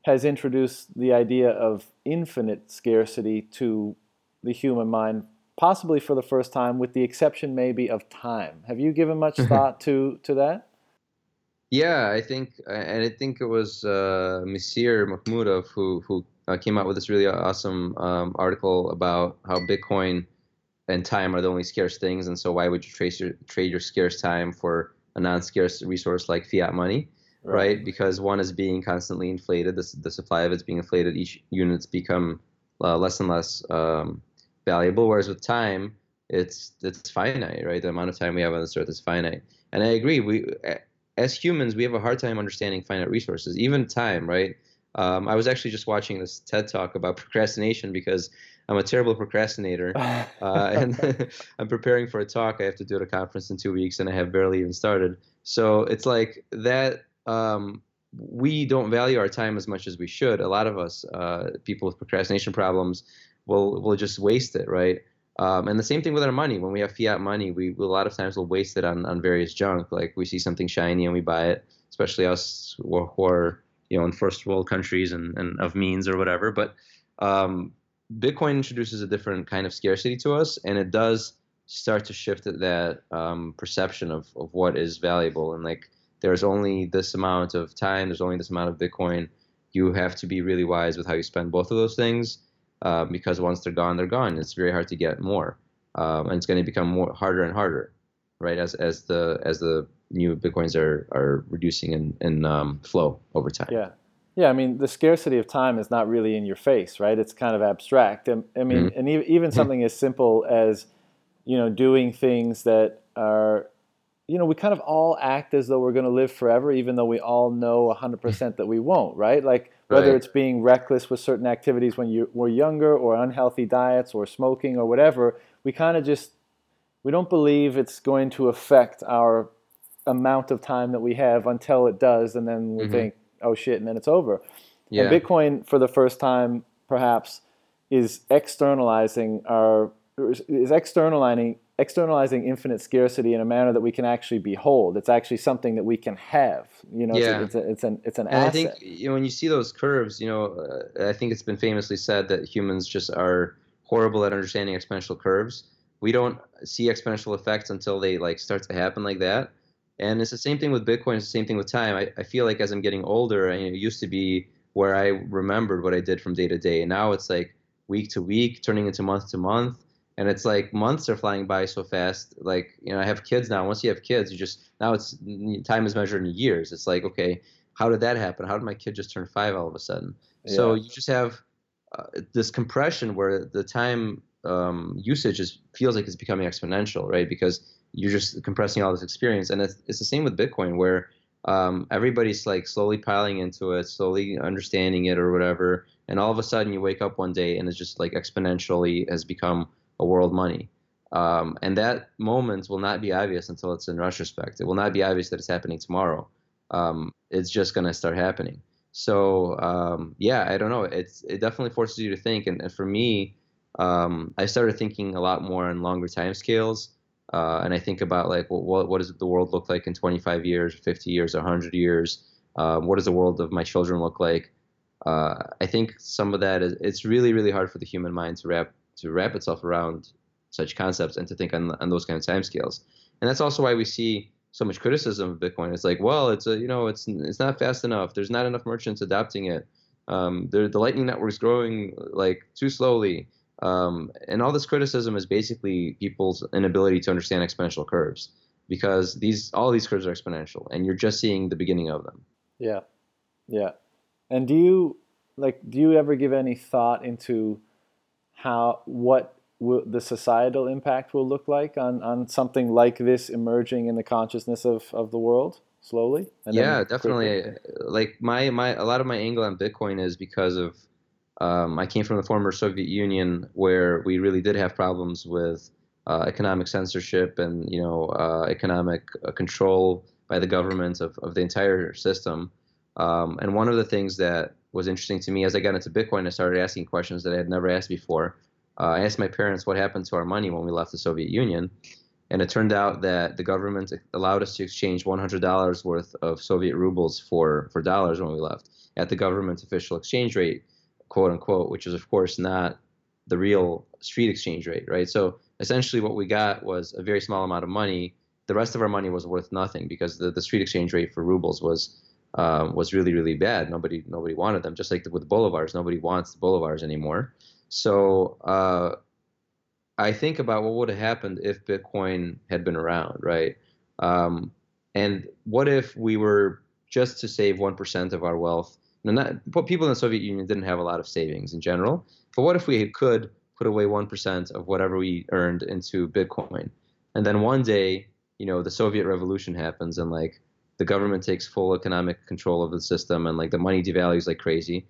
has introduced the idea of infinite scarcity to the human mind, possibly for the first time, with the exception maybe of time. Have you given much thought to that? Yeah, I think it was Mesir Mahmoudov who came out with this really awesome article about how Bitcoin and time are the only scarce things, and so why would you trade your scarce time for a non-scarce resource like fiat money? Right, because one is being constantly inflated. The supply of it's being inflated. Each unit's become less and less valuable. Whereas with time, it's finite, right? The amount of time we have on this earth is finite. And I agree, we as humans, we have a hard time understanding finite resources, even time, right? I was actually just watching this TED Talk about procrastination because I'm a terrible procrastinator. And I'm preparing for a talk. I have to do at a conference in 2 weeks, and I have barely even started. So it's like that we don't value our time as much as we should. A lot of us, people with procrastination problems, will just waste it, right? And the same thing with our money. When we have fiat money, we a lot of times will waste it on various junk. Like we see something shiny and we buy it, especially us who are, you know, in first world countries and of means or whatever. But Bitcoin introduces a different kind of scarcity to us, and it does start to shift that perception of what is valuable. And like, there's only this amount of time, there's only this amount of Bitcoin. You have to be really wise with how you spend both of those things, because once they're gone, they're gone. It's very hard to get more, and it's going to become more harder and harder, right? As the new Bitcoins are reducing in flow over time. Yeah. I mean, the scarcity of time is not really in your face, right? It's kind of abstract. I mean, mm-hmm. and even something as simple as, you know, doing things that are, you know, we kind of all act as though we're going to live forever, even though we all know 100% that we won't, right? Like whether it's being reckless with certain activities when we're younger, or unhealthy diets, or smoking, or whatever, we kind of just, we don't believe it's going to affect our amount of time that we have until it does, and then we mm-hmm. think, oh shit, and then it's over. Yeah. And Bitcoin, for the first time, perhaps, is externalizing infinite scarcity in a manner that we can actually behold. It's actually something that we can have. You know, yeah. it's an asset. And I think, you know, when you see those curves, you know, I think it's been famously said that humans just are horrible at understanding exponential curves. We don't see exponential effects until they like start to happen like that. And it's the same thing with Bitcoin. It's the same thing with time. I feel like as I'm getting older, it used to be where I remembered what I did from day to day. And now it's like week to week, turning into month to month. And it's like months are flying by so fast. Like, you know, I have kids now. Once you have kids, now it's time is measured in years. It's like, okay, how did that happen? How did my kid just turn 5 all of a sudden? Yeah. So you just have this compression where the time usage feels like it's becoming exponential, right? Because you're just compressing all this experience. And it's the same with Bitcoin, where everybody's like slowly piling into it, slowly understanding it or whatever. And all of a sudden you wake up one day and it's just like exponentially has become a world money. And that moment will not be obvious until it's in retrospect. It will not be obvious that it's happening tomorrow. It's just going to start happening. So I don't know. It definitely forces you to think. And for me, I started thinking a lot more on longer time scales. And I think about like, what does the world look like in 25 years, 50 years, 100 years? What does the world of my children look like? I think some of that it's really, really hard for the human mind to wrap itself around such concepts and to think on those kind of timescales. And that's also why we see so much criticism of Bitcoin. It's like, well, it's not fast enough. There's not enough merchants adopting it. The Lightning Network is growing like too slowly. And all this criticism is basically people's inability to understand exponential curves, because all these curves are exponential, and you're just seeing the beginning of them. Yeah, yeah. And do you ever give any thought into what the societal impact will look like on something like this emerging in the consciousness of the world slowly? And yeah, definitely. Like a lot of my angle on Bitcoin is because of. I came from the former Soviet Union, where we really did have problems with economic censorship and economic control by the government of the entire system. And one of the things that was interesting to me as I got into Bitcoin, I started asking questions that I had never asked before. I asked my parents what happened to our money when we left the Soviet Union, and it turned out that the government allowed us to exchange $100 worth of Soviet rubles for dollars when we left at the government official exchange rate, quote unquote, which is of course not the real street exchange rate, right? So essentially what we got was a very small amount of money. The rest of our money was worth nothing because the street exchange rate for rubles was really, really bad. Nobody wanted them, just like with bolivars. Nobody wants the bolivars anymore. So I think about what would have happened if Bitcoin had been around, right? And what if we were just to save 1% of our wealth? People in the Soviet Union didn't have a lot of savings in general. But what if we could put away 1% of whatever we earned into Bitcoin. And then one day, you know, the Soviet revolution happens and like the government takes full economic control of the system and like the money devalues like crazy.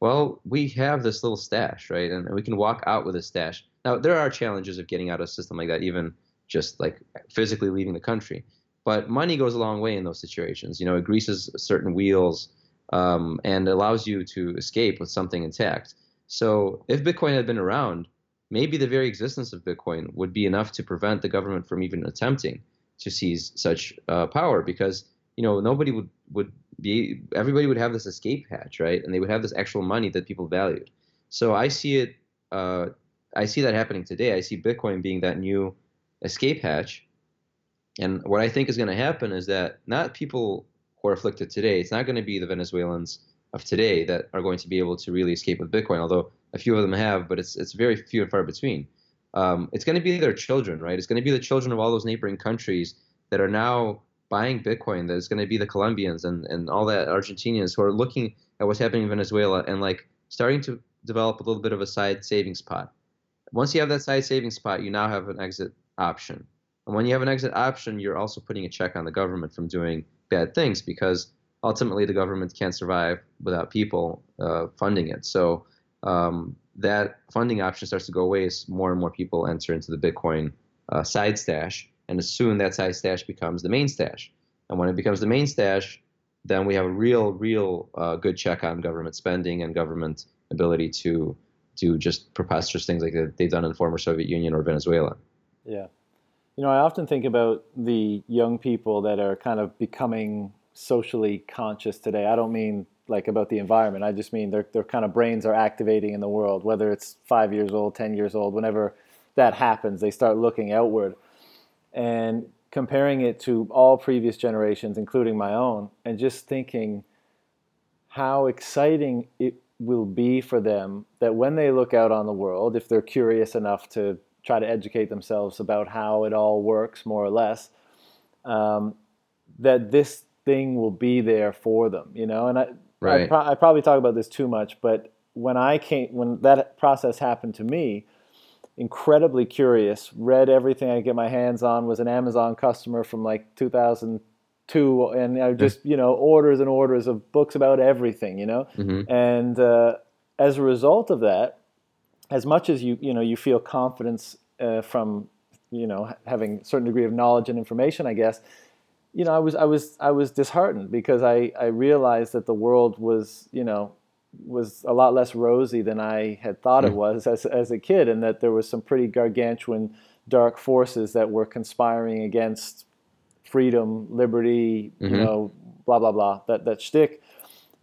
Well, we have this little stash, right? And we can walk out with a stash. Now, there are challenges of getting out of a system like that, even just like physically leaving the country. But money goes a long way in those situations. You know, it greases certain wheels and allows you to escape with something intact. So if Bitcoin had been around, maybe the very existence of Bitcoin would be enough to prevent the government from even attempting to seize such power, because, you know, nobody would be, everybody would have this escape hatch, right? And they would have this actual money that people valued. So I see it, I see that happening today. I see Bitcoin being that new escape hatch. And what I think is going to happen is that not people who are afflicted today, it's not going to be the Venezuelans of today that are going to be able to really escape with Bitcoin, although a few of them have, but it's very few and far between. It's going to be their children, right? It's going to be the children of all those neighboring countries that are now buying Bitcoin. There's going to be the Colombians and all that, Argentinians, who are looking at what's happening in Venezuela and like starting to develop a little bit of a side savings pot. Once you have that side savings pot, you now have an exit option. And when you have an exit option, you're also putting a check on the government from doing bad things, because ultimately the government can't survive without people funding it. So that funding option starts to go away as more and more people enter into the Bitcoin side stash. And soon that side stash becomes the main stash. And when it becomes the main stash, then we have a real good check on government spending and government ability to do just preposterous things like they've done in the former Soviet Union or Venezuela. Yeah. You know, I often think about the young people that are kind of becoming socially conscious today. I don't mean like about the environment. I just mean their kind of brains are activating in the world, whether it's 5 years old, 10 years old, whenever that happens, they start looking outward. And comparing it to all previous generations, including my own, and just thinking how exciting it will be for them that when they look out on the world, if they're curious enough to try to educate themselves about how it all works, more or less, that this thing will be there for them, you know? And I probably talk about this too much, but when that process happened to me, incredibly curious, read everything I get my hands on, was an Amazon customer from like 2002, and I just, you know, orders and orders of books about everything, you know? Mm-hmm. And as a result of that, as much as you feel confidence from, you know, having a certain degree of knowledge and information, I guess, you know, I was disheartened, because I realized that the world was a lot less rosy than I had thought it was as a kid, and that there was some pretty gargantuan dark forces that were conspiring against freedom, liberty, mm-hmm. you know, blah blah blah, that shtick.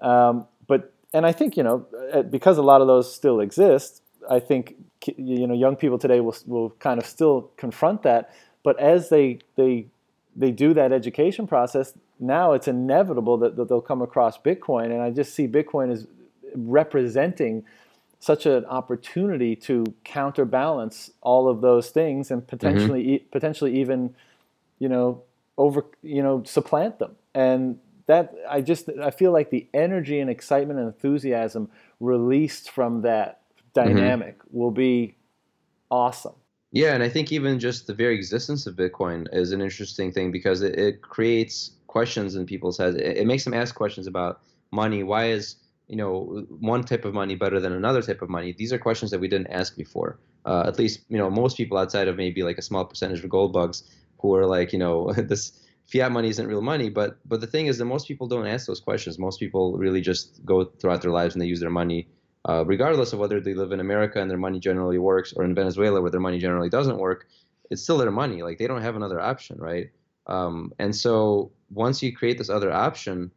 And I think, you know, because a lot of those still exist, I think, you know, young people today will kind of still confront that, but as they do that education process, now it's inevitable that they'll come across Bitcoin, and I just see Bitcoin as representing such an opportunity to counterbalance all of those things and potentially mm-hmm. potentially even, you know, over, you know, supplant them. And that I feel like the energy and excitement and enthusiasm released from that dynamic mm-hmm. will be awesome. Yeah, and I think even just the very existence of Bitcoin is an interesting thing, because it creates questions in people's heads. It makes them ask questions about money. Why is, you know, one type of money better than another type of money? These are questions that we didn't ask before. At least, you know, most people outside of maybe like a small percentage of gold bugs who are like, you know, this fiat money isn't real money. But the thing is that most people don't ask those questions. Most people really just go throughout their lives and they use their money, regardless of whether they live in America and their money generally works, or in Venezuela where their money generally doesn't work. It's still their money. Like, they don't have another option, right? And so once you create this other option,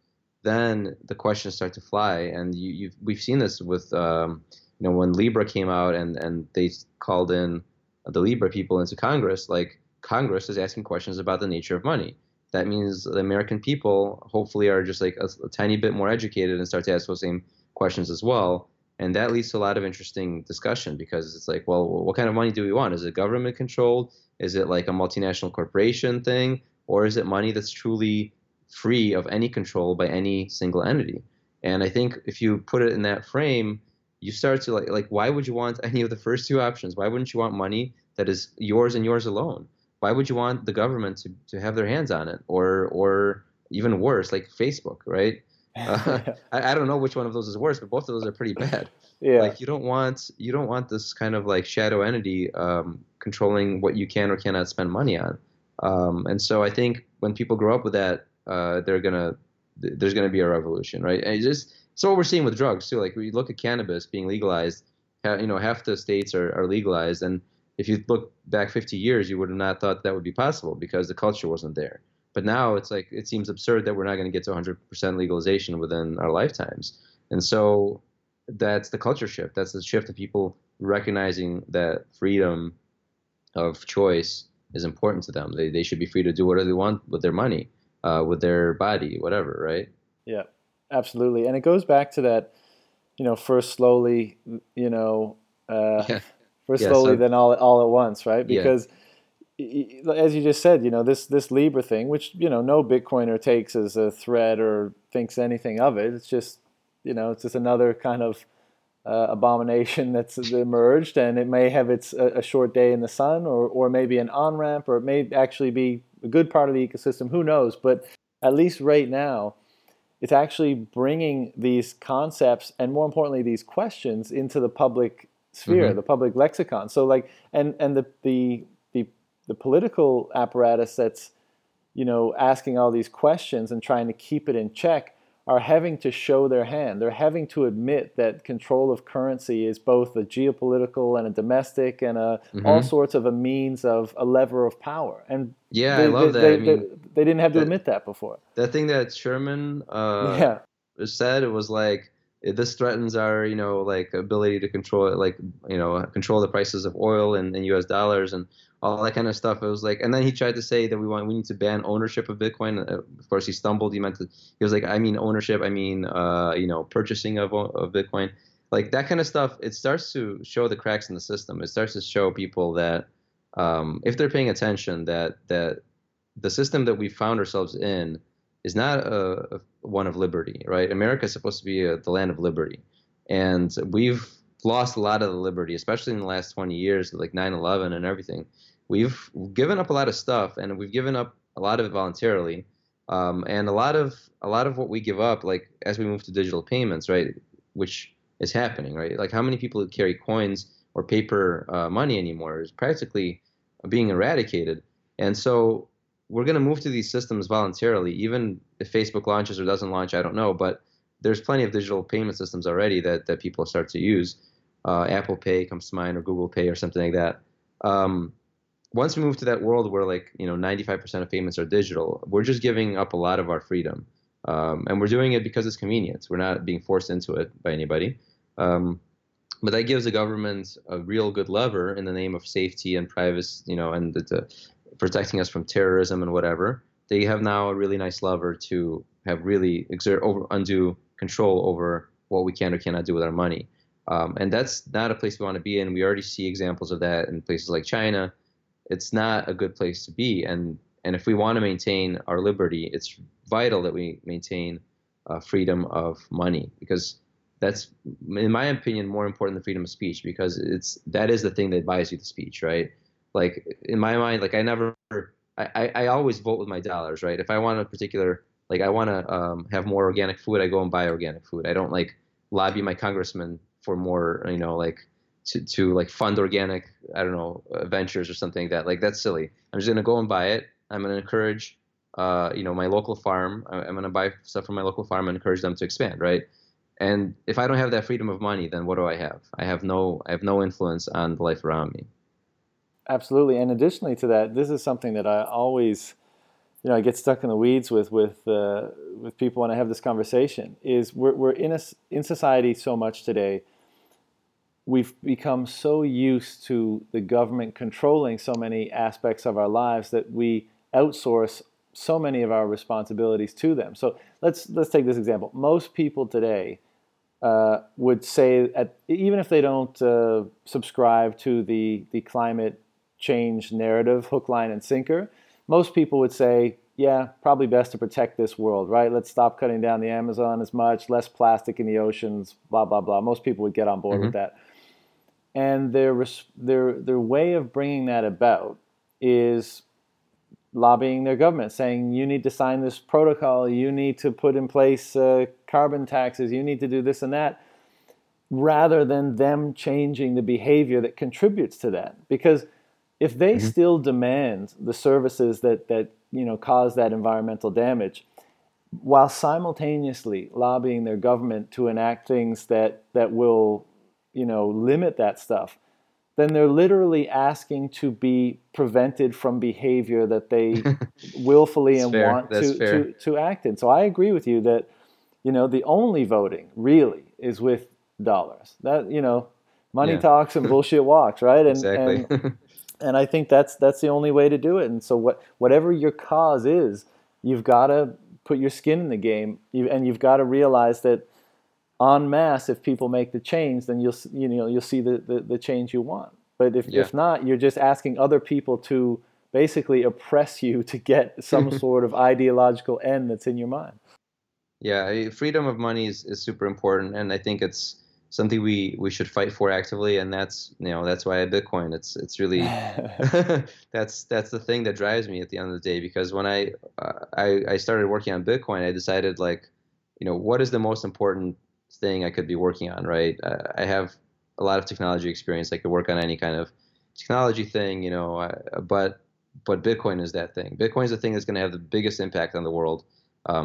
then the questions start to fly. And we've seen this with, you know, when Libra came out and they called in the Libra people into Congress, like, Congress is asking questions about the nature of money. That means the American people hopefully are just like a tiny bit more educated and start to ask those same questions as well. And that leads to a lot of interesting discussion, because it's like, well, what kind of money do we want? Is it government controlled? Is it like a multinational corporation thing? Or is it money that's truly free of any control by any single entity? And I think if you put it in that frame, you start to like why would you want any of the first two options? Why wouldn't you want money that is yours and yours alone? Why would you want the government to have their hands on it, or even worse, like Facebook, right? I don't know which one of those is worse, but both of those are pretty bad. Yeah. Like you don't want this kind of like shadow entity controlling what you can or cannot spend money on. And so I think when people grow up with that, there's gonna be a revolution, right? And so what we're seeing with drugs too. Like we look at cannabis being legalized, half the states are legalized, and if you look back 50 years, you would have not thought that would be possible because the culture wasn't there. But now it's like it seems absurd that we're not going to get to 100% legalization within our lifetimes. And so that's the culture shift. That's the shift of people recognizing that freedom of choice is important to them. They should be free to do whatever they want with their money, with their body, whatever, right? Yeah, absolutely. And it goes back to that, first slowly, first slowly, then all at once, right? Because as you just said, this Libra thing, which, no Bitcoiner takes as a threat or thinks anything of it. It's just, it's just another kind of abomination that's emerged, and it may have a short day in the sun or maybe an on-ramp, or it may actually be a good part of the ecosystem. Who knows? But at least right now, it's actually bringing these concepts and, more importantly, these questions into the public sphere, the public lexicon. So and the political apparatus that's, asking all these questions and trying to keep it in check are having to show their hand. They're having to admit that control of currency is both a geopolitical and a domestic and all sorts of a means of a lever of power. And I love that. They didn't have to admit that before. That thing that Sherman said, it was like, this threatens our, ability to control, control the prices of oil and U.S. dollars and all that kind of stuff. It was like, and then he tried to say that we need to ban ownership of Bitcoin. Of course, he stumbled. He was like, I mean ownership. I mean, purchasing of Bitcoin. Like that kind of stuff. It starts to show the cracks in the system. It starts to show people that if they're paying attention, that the system that we found ourselves in is not a one of liberty, right? America is supposed to be the land of liberty. And we've lost a lot of the liberty, especially in the last 20 years, like 9/11 and everything. We've given up a lot of stuff, and we've given up a lot of it voluntarily. And a lot of what we give up, like as we move to digital payments, right, which is happening, right? Like how many people who carry coins or paper money anymore is practically being eradicated. And so we're going to move to these systems voluntarily, even if Facebook launches or doesn't launch, I don't know. But there's plenty of digital payment systems already that people start to use. Apple Pay comes to mind, or Google Pay, or something like that. Once we move to that world where 95% of payments are digital, we're just giving up a lot of our freedom. And we're doing it because it's convenient. We're not being forced into it by anybody. But that gives the government a real good lever in the name of safety and privacy, and the protecting us from terrorism and whatever. They have now a really nice lever to have really undue control over what we can or cannot do with our money. And that's not a place we want to be in. We already see examples of that in places like China. It's not a good place to be. And if we want to maintain our liberty, it's vital that we maintain freedom of money, because that's, in my opinion, more important than freedom of speech, because that is the thing that buys you the speech, right? Like in my mind, like I always vote with my dollars, right? If I want a particular, I want to have more organic food, I go and buy organic food. I don't lobby my congressman for more, to fund organic, ventures or something like that. Like that's silly. I'm just going to go and buy it. I'm going to encourage, my local farm. I'm going to buy stuff from my local farm and encourage them to expand, right? And if I don't have that freedom of money, then what do I have? I have no influence on the life around me. Absolutely. And additionally to that, this is something that I always, I get stuck in the weeds with people when I have this conversation, is we're in society so much today, we've become so used to the government controlling so many aspects of our lives that we outsource so many of our responsibilities to them. So let's take this example. Most people today would say, even if they don't subscribe to the climate change narrative, hook, line, and sinker, most people would say yeah, probably best to protect this world, right? Let's stop cutting down the Amazon as much, less plastic in the oceans, blah, blah, blah. Most people would get on board with that. And their way of bringing that about is lobbying their government, saying you need to sign this protocol, you need to put in place carbon taxes, you need to do this and that, rather than them changing the behavior that contributes to that. Because if they still demand the services that you know cause that environmental damage, while simultaneously lobbying their government to enact things that will limit that stuff, then they're literally asking to be prevented from behavior that they willfully and want to act in. So I agree with you that, the only voting really is with dollars. That, money talks and bullshit walks, right? And, exactly. and I think that's the only way to do it. And so whatever your cause is, you've got to put your skin in the game, and you've got to realize that en masse, if people make the change, then you'll see the change you want. But if not, you're just asking other people to basically oppress you to get some sort of ideological end that's in your mind. Yeah, freedom of money is super important, and I think it's something we should fight for actively. And that's why I Bitcoin. It's really that's the thing that drives me at the end of the day. Because when I started working on Bitcoin, I decided what is the most important thing I could be working on, right? I have a lot of technology experience. I could work on any kind of technology thing, but Bitcoin is that thing. Bitcoin is the thing that's going to have the biggest impact on the world.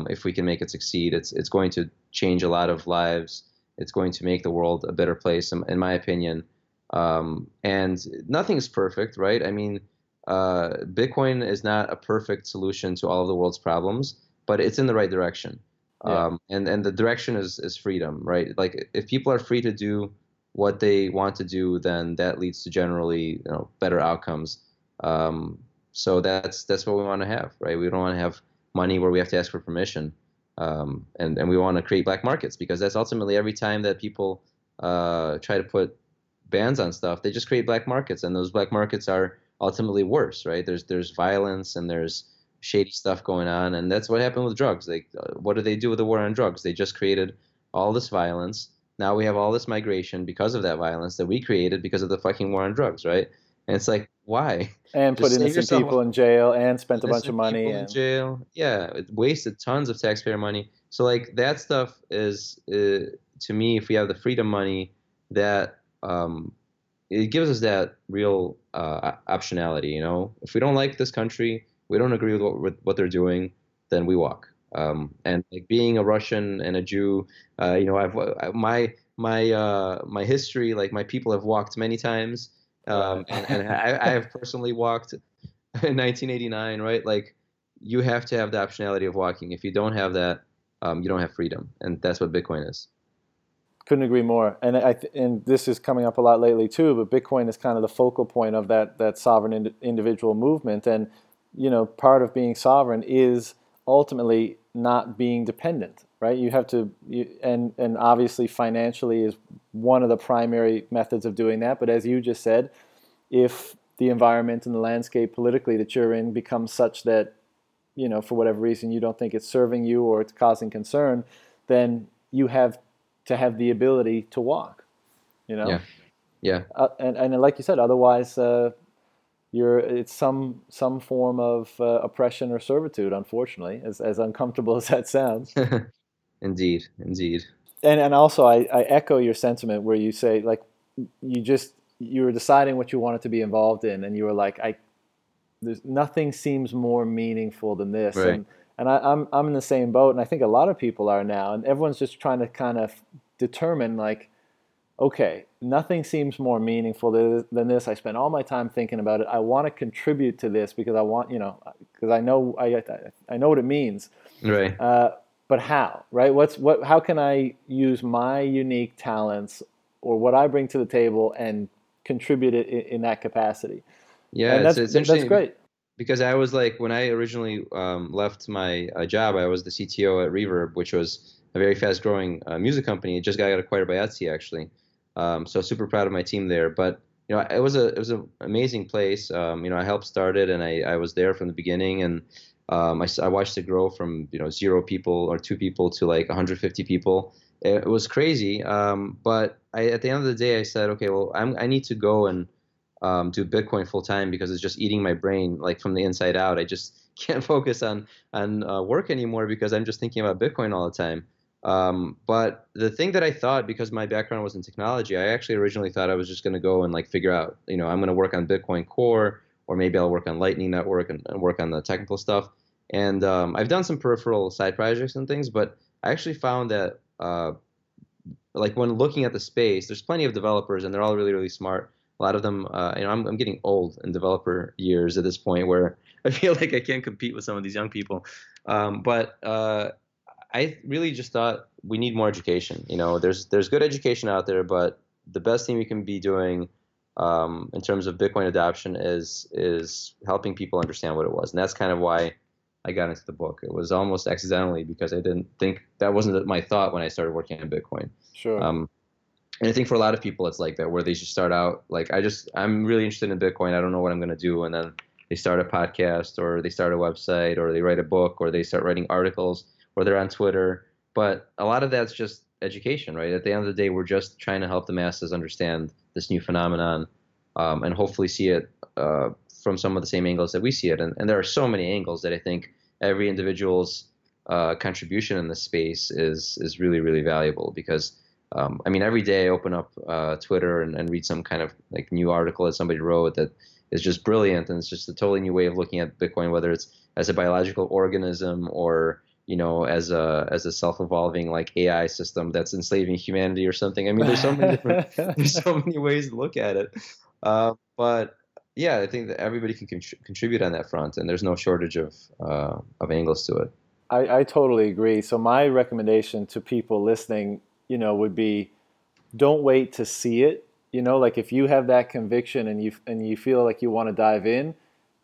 If we can make it succeed, it's going to change a lot of lives. It's going to make the world a better place, in my opinion. And nothing's perfect, right? I mean, Bitcoin is not a perfect solution to all of the world's problems, but it's in the right direction. Yeah. And the direction is freedom, right? Like if people are free to do what they want to do, then that leads to generally better outcomes. So that's what we want to have, right? We don't want to have money where we have to ask for permission, and we want to create black markets, because that's ultimately every time that people try to put bans on stuff, they just create black markets, and those black markets are ultimately worse, right? There's violence and there's shady stuff going on, and that's what happened with drugs. Like, what do they do with the war on drugs? They just created all this violence. Now we have all this migration because of that violence that we created because of the fucking war on drugs, right? And it's like, why? And just put innocent people in jail and spent a bunch of money in jail. Yeah, it wasted tons of taxpayer money. So like that stuff is, to me, if we have the freedom money, that it gives us that real optionality. If we don't like this country, we don't agree with what they're doing, then we walk. And like being a Russian and a Jew, I've my history, like my people have walked many times, and I have personally walked in 1989, right? Like you have to have the optionality of walking. If you don't have that, you don't have freedom, and that's what Bitcoin is. Couldn't agree more. And and this is coming up a lot lately too. But Bitcoin is kind of the focal point of that sovereign individual movement, and part of being sovereign is ultimately not being dependent, right? You have to, and obviously financially is one of the primary methods of doing that. But as you just said, if the environment and the landscape politically that you're in becomes such that, for whatever reason you don't think it's serving you or it's causing concern, then you have to have the ability to walk, Yeah. And like you said, otherwise, it's some form of oppression or servitude, unfortunately, as uncomfortable as that sounds. Indeed. And also, I echo your sentiment where you say, like, you were deciding what you wanted to be involved in, and you were like, there's nothing seems more meaningful than this. Right. And I'm in the same boat, and I think a lot of people are now, and everyone's just trying to kind of determine, like, okay, nothing seems more meaningful than this. I spend all my time thinking about it. I want to contribute to this because I want, because I know what it means. Right. But how? Right? How can I use my unique talents or what I bring to the table and contribute it in that capacity? Yeah, and it's interesting. That's great. Because I was like, when I originally left my job, I was the CTO at Reverb, which was a very fast-growing music company. It just got acquired by Etsy, actually. So super proud of my team there, but it was an amazing place. I helped start it, and I was there from the beginning, and I watched it grow from, you know, 0 people or 2 people to like 150 people. It was crazy. But at the end of the day, I said, okay, well, I need to go and do Bitcoin full time, because it's just eating my brain, like from the inside out. I just can't focus on work anymore because I'm just thinking about Bitcoin all the time. But the thing that I thought, because my background was in technology, I actually originally thought I was just going to go and like figure out, you know, I'm going to work on Bitcoin Core, or maybe I'll work on Lightning Network and work on the technical stuff. And I've done some peripheral side projects and things, but I actually found that like when looking at the space, there's plenty of developers and they're all really, really smart. A lot of them, you know, I'm getting old in developer years at this point where I feel like I can't compete with some of these young people. I really just thought we need more education. You know, there's good education out there, but the best thing we can be doing in terms of Bitcoin adoption is helping people understand what it was. And that's kind of why I got into the book. It was almost accidentally, because I didn't think, that wasn't my thought when I started working on Bitcoin. Sure. And I think for a lot of people, it's like that, where they just start out like, I'm really interested in Bitcoin. I don't know what I'm going to do. And then they start a podcast, or they start a website, or they write a book, or they start writing articles, or they're on Twitter. But a lot of that's just education, right? At the end of the day, we're just trying to help the masses understand this new phenomenon, and hopefully see it from some of the same angles that we see it. And there are so many angles that I think every individual's contribution in this space is really, really valuable, because I mean, every day I open up Twitter and read some kind of like new article that somebody wrote that is just brilliant, and it's just a totally new way of looking at Bitcoin, whether it's as a biological organism or, you know, as a self-evolving like AI system that's enslaving humanity or something. I mean, there's so many ways to look at it. But yeah, I think that everybody can contribute on that front, and there's no shortage of angles to it. I totally agree. So my recommendation to people listening, you know, would be, don't wait to see it. You know, like if you have that conviction and you feel like you want to dive in,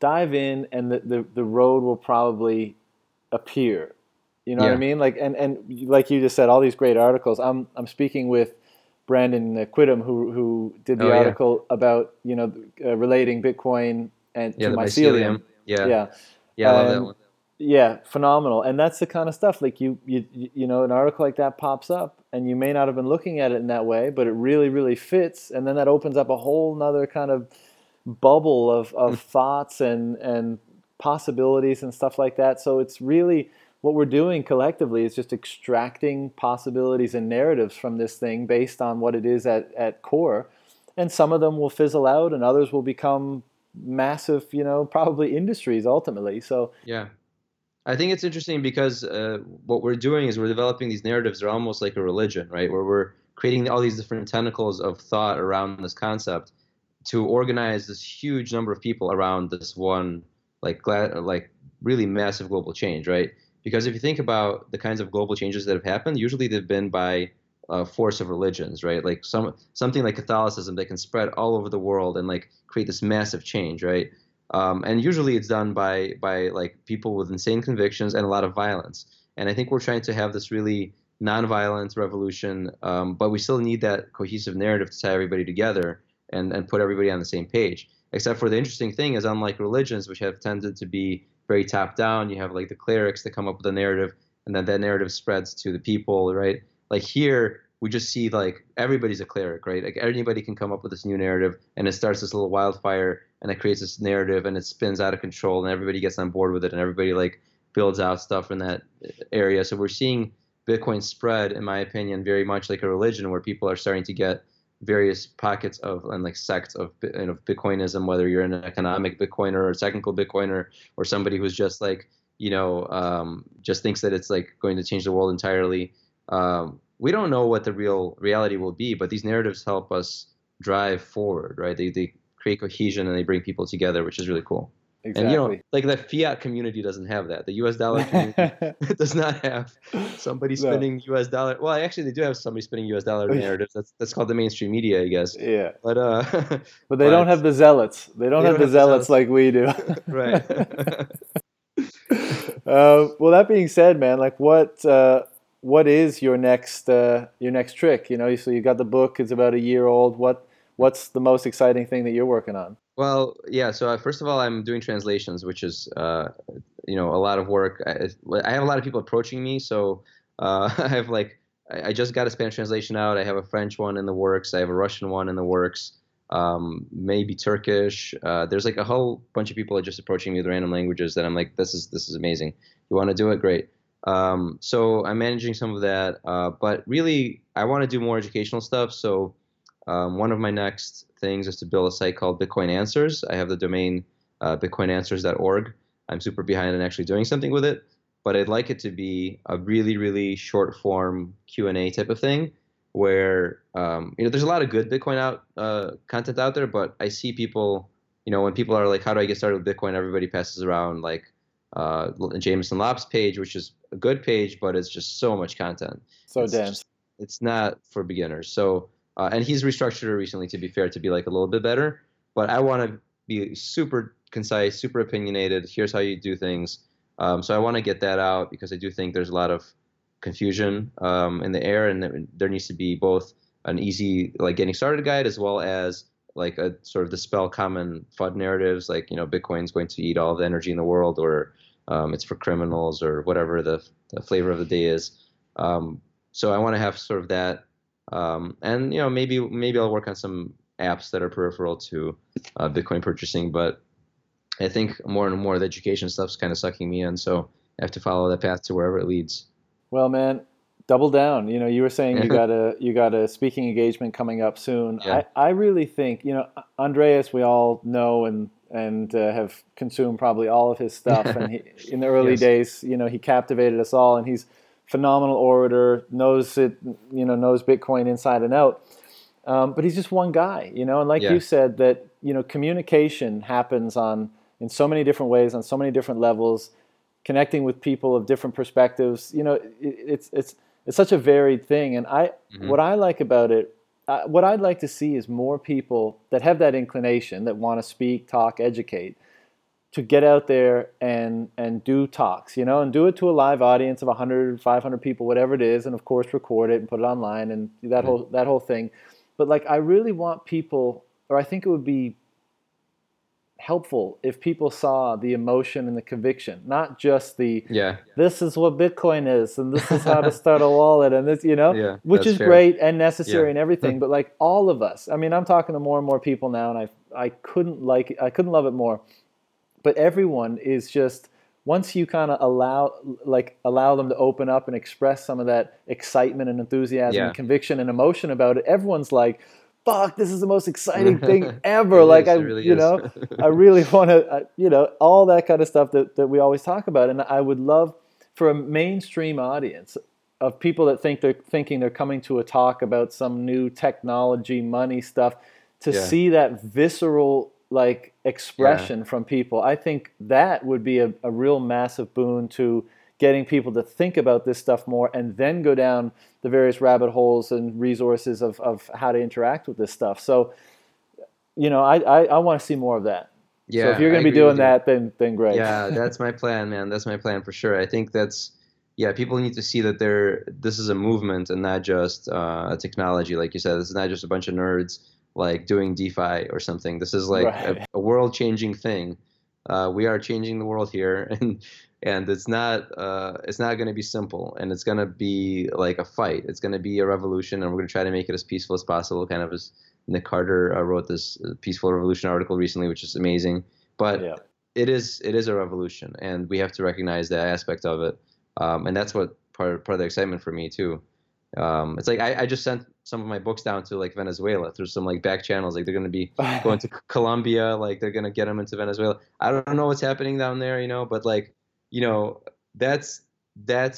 and the road will probably appear. You know, yeah, what I mean? Like, and like you just said, all these great articles. I'm speaking with Brandon Quidam, who did the article, yeah, about, you know, relating Bitcoin and to mycelium. Yeah, I love that one. Yeah, phenomenal. And that's the kind of stuff, like you know, an article like that pops up, and you may not have been looking at it in that way, but it really, really fits, and then that opens up a whole nother kind of bubble of thoughts and possibilities and stuff like that. So it's really, what we're doing collectively is just extracting possibilities and narratives from this thing based on what it is at core. And some of them will fizzle out, and others will become massive, you know, probably industries ultimately. So yeah, I think it's interesting because what we're doing is we're developing these narratives. They're almost like a religion, right? Where we're creating all these different tentacles of thought around this concept to organize this huge number of people around this one, like really massive global change, right? Because if you think about the kinds of global changes that have happened, usually they've been by force of religions, right? Like something like Catholicism that can spread all over the world and like create this massive change, right? And usually it's done by like people with insane convictions and a lot of violence. And I think we're trying to have this really nonviolent revolution, but we still need that cohesive narrative to tie everybody together and put everybody on the same page. Except for the interesting thing is, unlike religions, which have tended to be very top down, you have like the clerics that come up with a narrative, and then that narrative spreads to the people, right? Like here, we just see like everybody's a cleric, right? Like anybody can come up with this new narrative, and it starts this little wildfire, and it creates this narrative, and it spins out of control, and everybody gets on board with it, and everybody like builds out stuff in that area. So we're seeing Bitcoin spread, in my opinion, very much like a religion, where people are starting to get various pockets of and like sects of, you know, Bitcoinism, whether you're an economic Bitcoiner or a technical Bitcoiner or somebody who's just like, you know, just thinks that it's like going to change the world entirely. We don't know what the real reality will be, but these narratives help us drive forward, right? They create cohesion and they bring people together, which is really cool. Exactly. And, you know, like the fiat community doesn't have that. The U.S. dollar community does not have somebody spending U.S. dollar. Well, actually, they do have somebody spending U.S. dollar narratives. That's called the mainstream media, I guess. Yeah. But but they don't have the zealots. They don't have the zealots like we do. Right. Well, that being said, man, like what is your next trick? You know, so you got the book. It's about a year old. What's the most exciting thing that you're working on? Well, yeah. So first of all, I'm doing translations, which is a lot of work. I have a lot of people approaching me, so I have I just got a Spanish translation out. I have a French one in the works. I have a Russian one in the works. Maybe Turkish. There's a whole bunch of people are just approaching me with random languages that I'm like, this is amazing. You want to do it? Great. So I'm managing some of that, but really I want to do more educational stuff. So one of my next things is to build a site called Bitcoin Answers. I have the domain bitcoinanswers.org. I'm super behind in actually doing something with it, but I'd like it to be a really, really short form Q&A type of thing where, there's a lot of good Bitcoin content out there, but I see people, when people are like, how do I get started with Bitcoin? Everybody passes around Jameson Lopp's page, which is a good page, but it's just so much content. So it's dense. It's not for beginners. So, and he's restructured it recently, to be fair, to be a little bit better, but I want to be super concise, super opinionated. Here's how you do things. So I want to get that out because I do think there's a lot of confusion in the air, and there needs to be both an easy getting started guide as well as a sort of dispel common FUD narratives Bitcoin's going to eat all the energy in the world, or it's for criminals, or whatever the flavor of the day is. So I want to have sort of that, and maybe I'll work on some apps that are peripheral to Bitcoin purchasing, but I think more and more the education stuff's kind of sucking me in, so I have to follow that path to wherever it leads. Well, man, double down. You were saying you got a speaking engagement coming up soon. Yeah. I really think, Andreas, we all know and have consumed probably all of his stuff. And he, in the early days, he captivated us all, and he's a phenomenal orator, knows Bitcoin inside and out. But he's just one guy, and you said that, communication happens in so many different ways, on so many different levels, connecting with people of different perspectives. It's such a varied thing, and what I like about it, what I'd like to see is more people that have that inclination, that want to speak, talk, educate, to get out there and do talks, and do it to a live audience of 100, 500 people, whatever it is, and of course record it and put it online and that whole thing. But I really want people, or I think it would be helpful if people saw the emotion and the conviction, not just the this is what Bitcoin is, and this is how to start a wallet, and this which is fair. Great and necessary and everything, but all of us, I'm talking to more and more people now, and I couldn't love it more, but everyone is just, once you kind of allow them to open up and express some of that excitement and enthusiasm and conviction and emotion about it, everyone's like, fuck, this is the most exciting thing ever. I really want to, all that kind of stuff that we always talk about. And I would love for a mainstream audience of people that think they're coming to a talk about some new technology, money stuff, to see that visceral expression from people. I think that would be a real massive boon to getting people to think about this stuff more, and then go down the various rabbit holes and resources of how to interact with this stuff. So, I want to see more of that. Yeah. So if you're going to be doing that, then great. Yeah, that's my plan, man. That's my plan for sure. I think people need to see that this is a movement and not just a technology. Like you said, this is not just a bunch of nerds doing DeFi or something. This is a world-changing thing. We are changing the world here, and it's not going to be simple, and it's going to be a fight. It's going to be a revolution, and we're going to try to make it as peaceful as possible, kind of as Nick Carter wrote this Peaceful Revolution article recently, which is amazing. But it is a revolution, and we have to recognize that aspect of it, and that's what part of the excitement for me too. It's I just sent some of my books down to Venezuela through some back channels. They're going to be going to Colombia. They're going to get them into Venezuela. I don't know what's happening down there, but that's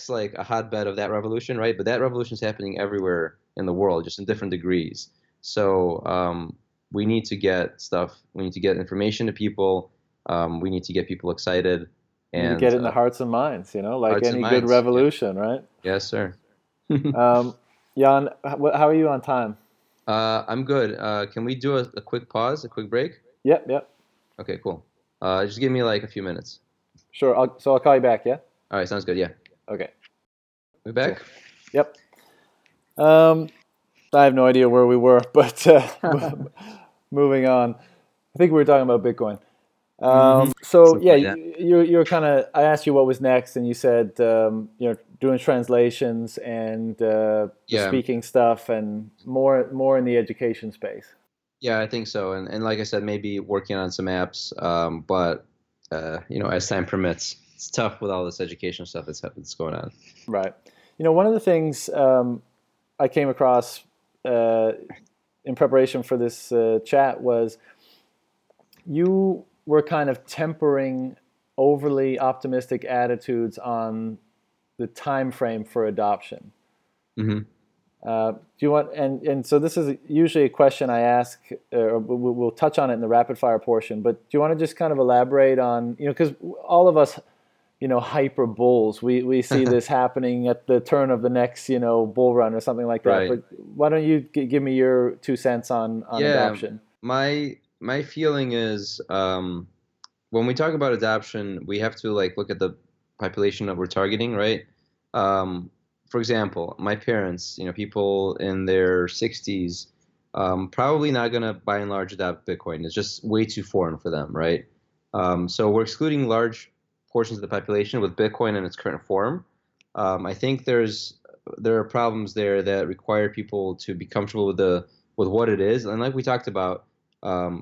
a hotbed of that revolution, right? But that revolution is happening everywhere in the world, just in different degrees. So we need to get stuff. We need to get information to people. We need to get people excited, and you get it in the hearts and minds. Like any good revolution, right? Yes, sir. Jan, how are you on time? I'm good. Can we do a quick pause, a quick break? Yep. Okay, cool. Just give me a few minutes. Sure. I'll call you back, yeah? All right, sounds good, yeah. Okay. We back? Cool. Yep. I have no idea where we were, but moving on. I think we were talking about Bitcoin. So yeah, like you're kind of, I asked you what was next, and you said doing translations and speaking stuff, and more in the education space. Yeah, I think so, and like I said, maybe working on some apps, but as time permits. It's tough with all this education stuff that's going on. Right. One of the things I came across in preparation for this chat was you were kind of tempering overly optimistic attitudes on the time frame for adoption. Mm-hmm. So this is usually a question I ask, or we'll touch on it in the rapid fire portion, but do you want to just kind of elaborate on, because all of us, hyper bulls, we see this happening at the turn of the next, bull run or something like that. Right. But why don't you give me your 2 cents on adoption? My feeling is, when we talk about adoption, we have to look at the population that we're targeting, right? For example, my parents, people in their 60s, probably not going to by and large adopt Bitcoin. It's just way too foreign for them, right? So we're excluding large portions of the population with Bitcoin in its current form. I think there are problems there that require people to be comfortable with what it is. And like we talked about,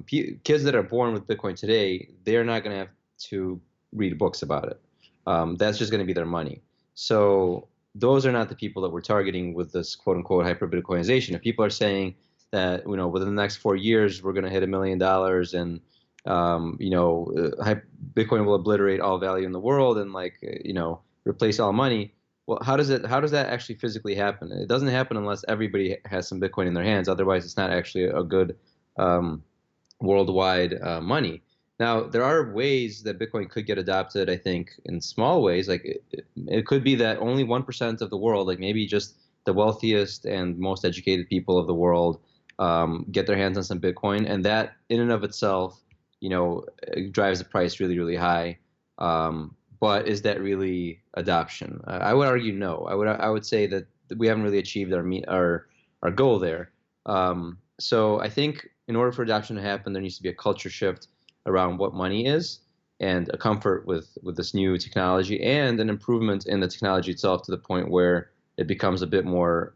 kids that are born with Bitcoin today, they're not going to have to read books about it. That's just going to be their money. So those are not the people that we're targeting with this quote-unquote hyper-Bitcoinization. If people are saying that within the next 4 years we're going to hit $1 million and Bitcoin will obliterate all value in the world and replace all money, well, how does that actually physically happen? It doesn't happen unless everybody has some Bitcoin in their hands. Otherwise, it's not actually a good worldwide money. Now, there are ways that Bitcoin could get adopted, I think, in small ways. It could be that only 1% of the world, maybe just the wealthiest and most educated people of the world, get their hands on some Bitcoin. And that in and of itself, it drives the price really, really high. But is that really adoption? I would argue no. I would say that we haven't really achieved our goal there. So I think in order for adoption to happen, there needs to be a culture shift around what money is, and a comfort with this new technology, and an improvement in the technology itself to the point where it becomes a bit more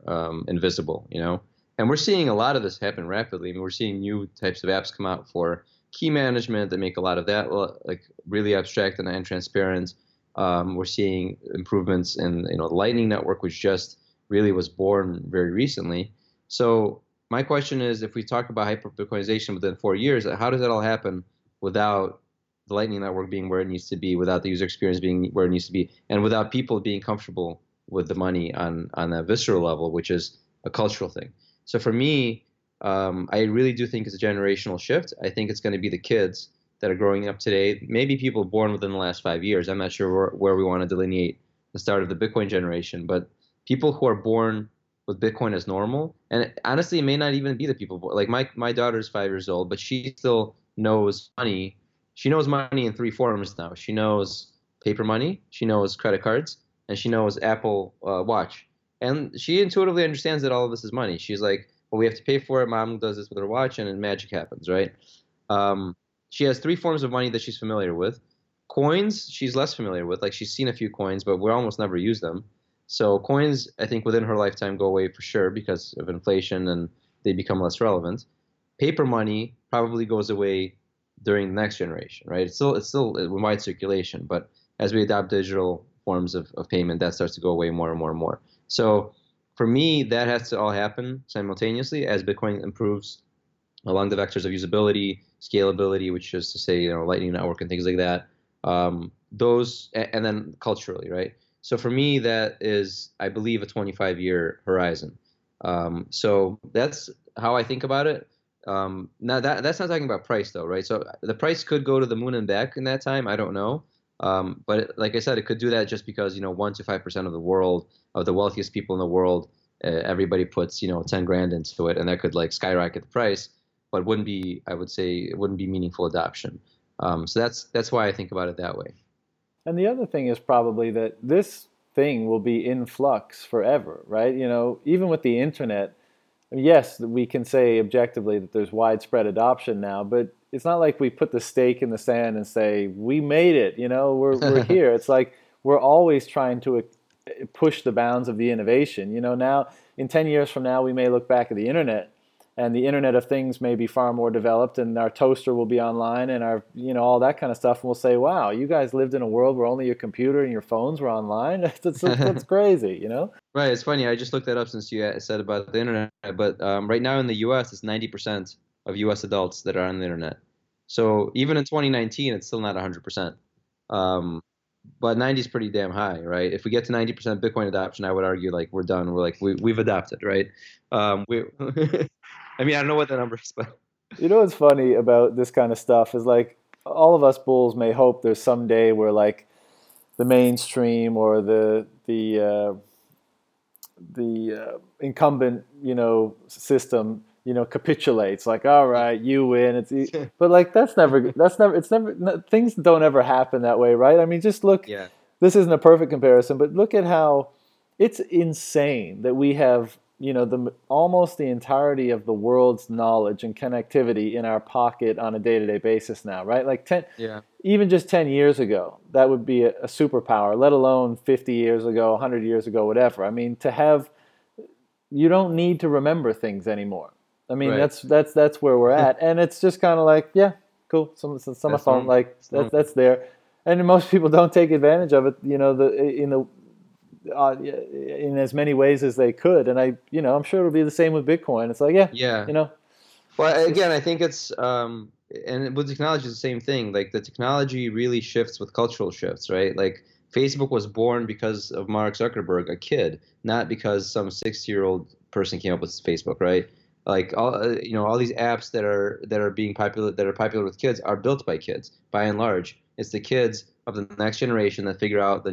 invisible, And we're seeing a lot of this happen rapidly. I mean, we're seeing new types of apps come out for key management that make a lot of that really abstract and transparent. We're seeing improvements in the Lightning Network, which just really was born very recently. So my question is, if we talk about hyper-Bitcoinization within 4 years, how does that all happen without the Lightning Network being where it needs to be, without the user experience being where it needs to be, and without people being comfortable with the money on a visceral level, which is a cultural thing? So for me, I really do think it's a generational shift. I think it's going to be the kids that are growing up today, maybe people born within the last 5 years. I'm not sure where we want to delineate the start of the Bitcoin generation, but people who are born with Bitcoin as normal, and honestly, it may not even be the people born. My daughter's 5 years old, but she still knows money. She knows money in three forms now. She knows paper money, she knows credit cards, and she knows Apple Watch. And she intuitively understands that all of this is money. She's like, well, we have to pay for it. Mom does this with her watch, and then magic happens, right? She has three forms of money that she's familiar with. Coins, she's less familiar with. She's seen a few coins, but we almost never use them. So coins, I think, within her lifetime go away for sure because of inflation, and they become less relevant. Paper money probably goes away during the next generation, right? It's still in wide circulation, but as we adopt digital forms of payment, that starts to go away more and more and more. So for me, that has to all happen simultaneously as Bitcoin improves along the vectors of usability, scalability, which is to say, Lightning Network and things like that. And then culturally, right? So for me, that is, I believe, a 25-year horizon. So that's how I think about it. Now that's not talking about price though, right? So the price could go to the moon and back in that time. I don't know. But like I said, it could do that just because, 1 to 5% of the world, of the wealthiest people in the world, everybody puts, 10 grand into it, and that could skyrocket the price, but it wouldn't be meaningful adoption. So that's why I think about it that way. And the other thing is probably that this thing will be in flux forever, right? Even with the internet, yes, we can say objectively that there's widespread adoption now, but it's not like we put the stake in the sand and say, we made it, you know, we're here. It's like we're always trying to push the bounds of the innovation. You know, now in 10 years from now, we may look back at the internet, and the Internet of Things may be far more developed, and our toaster will be online, and our, you know, all that kind of stuff. And we'll say, wow, you guys lived in a world where only your computer and your phones were online. That's crazy, you know? Right. It's funny. I just looked that up since you said about the internet. But right now in the U.S., it's 90% of U.S. adults that are on the internet. So even in 2019, it's still not 100%. But 90 is pretty damn high, right? If we get to 90% Bitcoin adoption, I would argue like we're done. We're like, we've adopted, right? I mean, I don't know what the number is, but... You know what's funny about this kind of stuff is, like, all of us bulls may hope there's some day where, like, the mainstream or the incumbent, you know, system, you know, capitulates. Like, all right, you win. But, like, that's never, things don't ever happen that way, right? I mean, just look, yeah. This isn't a perfect comparison, but look at how it's insane that we have... you know, almost the entirety of the world's knowledge and connectivity in our pocket on a day-to-day basis now, right? Like even just 10 years ago, that would be a superpower, let alone 50 years ago, 100 years ago, whatever. I mean, you don't need to remember things anymore. I mean, right. That's where we're at. And it's just kind of like, yeah, cool. Some phone, like that's there. And most people don't take advantage of it, you know, in as many ways as they could. And I'm sure it'll be the same with Bitcoin. It's like, you know. Well, again, I think it's, and with technology, it's the same thing. Like the technology really shifts with cultural shifts, right? Like Facebook was born because of Mark Zuckerberg, a kid, not because some 60-year-old person came up with Facebook, right? Like all these apps that are popular with kids are built by kids, by and large. It's the kids of the next generation that figure out the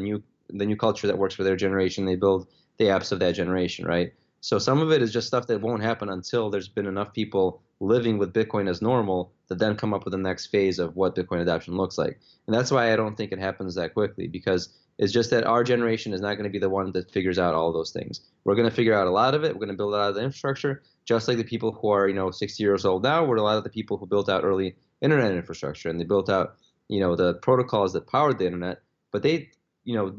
new culture that works for their generation. They build the apps of that generation, right? So some of it is just stuff that won't happen until there's been enough people living with Bitcoin as normal to then come up with the next phase of what Bitcoin adoption looks like. And that's why I don't think it happens that quickly, because it's just that our generation is not going to be the one that figures out all those things. We're going to figure out a lot of it. We're going to build out the infrastructure, just like the people who are, 60 years old now were a lot of the people who built out early internet infrastructure, and they built out, the protocols that powered the internet, but they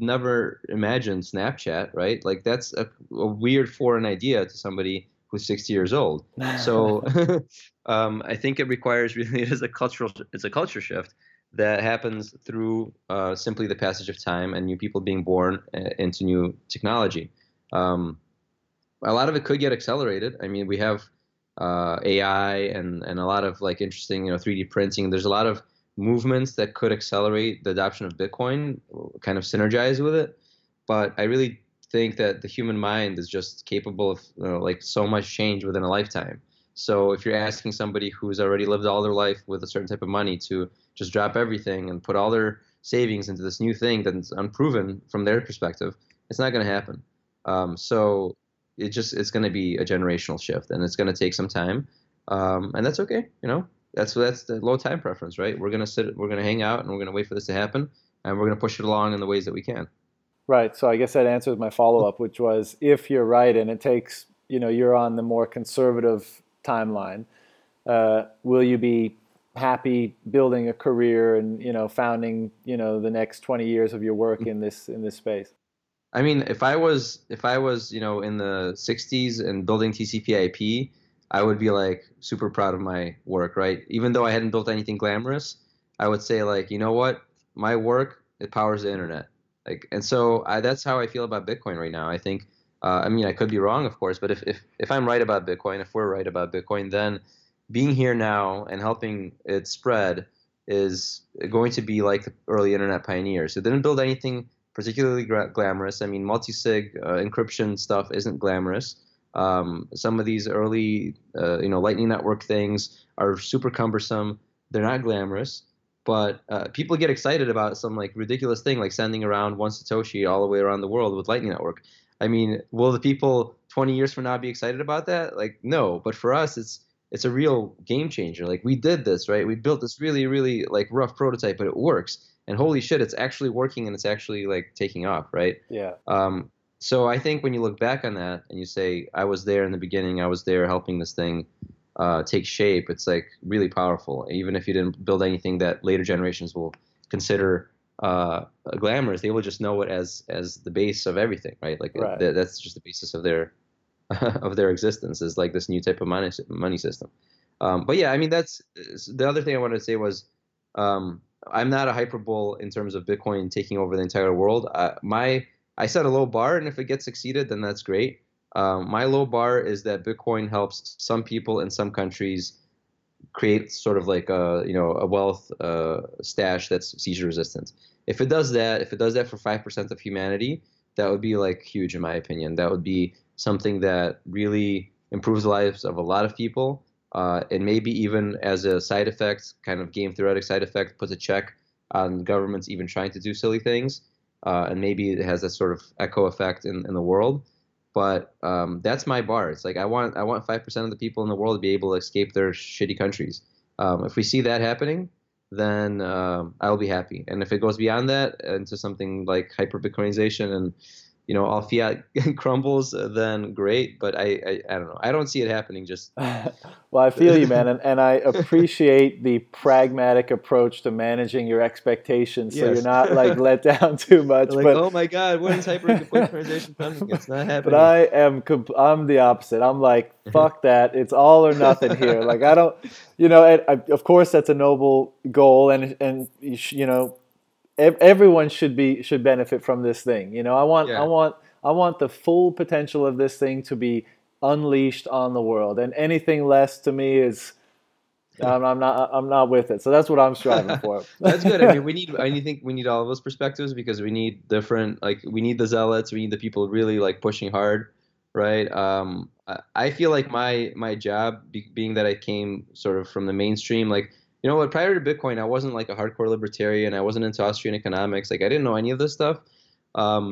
never imagined Snapchat, right? Like that's a weird foreign idea to somebody who's 60 years old. So I think it requires really it's a culture shift that happens through simply the passage of time and new people being born into new technology. A lot of it could get accelerated. I mean, we have AI and a lot of like interesting 3D printing. There's a lot of movements that could accelerate the adoption of Bitcoin, kind of synergize with it. But I really think that the human mind is just capable of so much change within a lifetime. So if you're asking somebody who's already lived all their life with a certain type of money to just drop everything and put all their savings into this new thing that's unproven from their perspective, it's not going to happen. So it's going to be a generational shift, and it's going to take some time. And that's okay, That's the low time preference, right? We're going to sit, we're going to hang out, and we're going to wait for this to happen, and we're going to push it along in the ways that we can. Right. So I guess that answers my follow-up, which was, if you're right and it takes, you're on the more conservative timeline, will you be happy building a career and, founding, the next 20 years of your work in this space? I mean, if I was, in the 60s and building TCP/IP, I would be like super proud of my work, right? Even though I hadn't built anything glamorous, I would say like, you know what, my work, it powers the internet. Like, and so that's how I feel about Bitcoin right now. I think, I could be wrong, of course, but if I'm right about Bitcoin, if we're right about Bitcoin, then being here now and helping it spread is going to be like the early internet pioneers who didn't build anything particularly glamorous. I mean, multi-sig encryption stuff isn't glamorous. Some of these early, Lightning Network things are super cumbersome. They're not glamorous, but people get excited about some like ridiculous thing, like sending around one Satoshi all the way around the world with Lightning Network. I mean, will the people 20 years from now be excited about that? Like, no. But for us, it's a real game changer. Like, we did this, right? We built this really, really like rough prototype, but it works. And holy shit, it's actually working, and it's actually like taking off, right? Yeah. So I think when you look back on that and you say, I was there in the beginning, I was there helping this thing take shape, it's like really powerful. Even if you didn't build anything that later generations will consider glamorous, they will just know it as the base of everything, right? Like right. That's just the basis of their existence, is like this new type of money system. But yeah, I mean, that's the other thing I wanted to say was I'm not a hyperbole in terms of Bitcoin taking over the entire world. I set a low bar, and if it gets exceeded, then that's great. My low bar is that Bitcoin helps some people in some countries create sort of like a wealth stash that's seizure resistant. If it does that for 5% of humanity, that would be like huge in my opinion. That would be something that really improves the lives of a lot of people. And maybe even as a side effect, kind of game theoretic side effect, puts a check on governments even trying to do silly things. And maybe it has that sort of echo effect in the world. But that's my bar. It's like I want 5% of the people in the world to be able to escape their shitty countries. If we see that happening, then I'll be happy. And if it goes beyond that into something like hyper-Bitcoinization and all fiat crumbles, then great. But I don't know. I don't see it happening. Just well, I feel you, man, and I appreciate the pragmatic approach to managing your expectations, so you're not like let down too much. Like, but oh my God, when is hyper-Bitcoinization coming? It's not happening. But I'm the opposite. I'm like, fuck that. It's all or nothing here. Like I don't, Of course, that's a noble goal, and. Everyone should benefit from this thing. I want the full potential of this thing to be unleashed on the world, and anything less to me is I'm not with it. So that's what I'm striving for. That's good. I mean, I think we need all of those perspectives, because we need different, like we need the zealots, we need the people really like pushing hard, right? I feel like my job, being that I came sort of from the mainstream, like prior to Bitcoin, I wasn't like a hardcore libertarian. I wasn't into Austrian economics. Like I didn't know any of this stuff.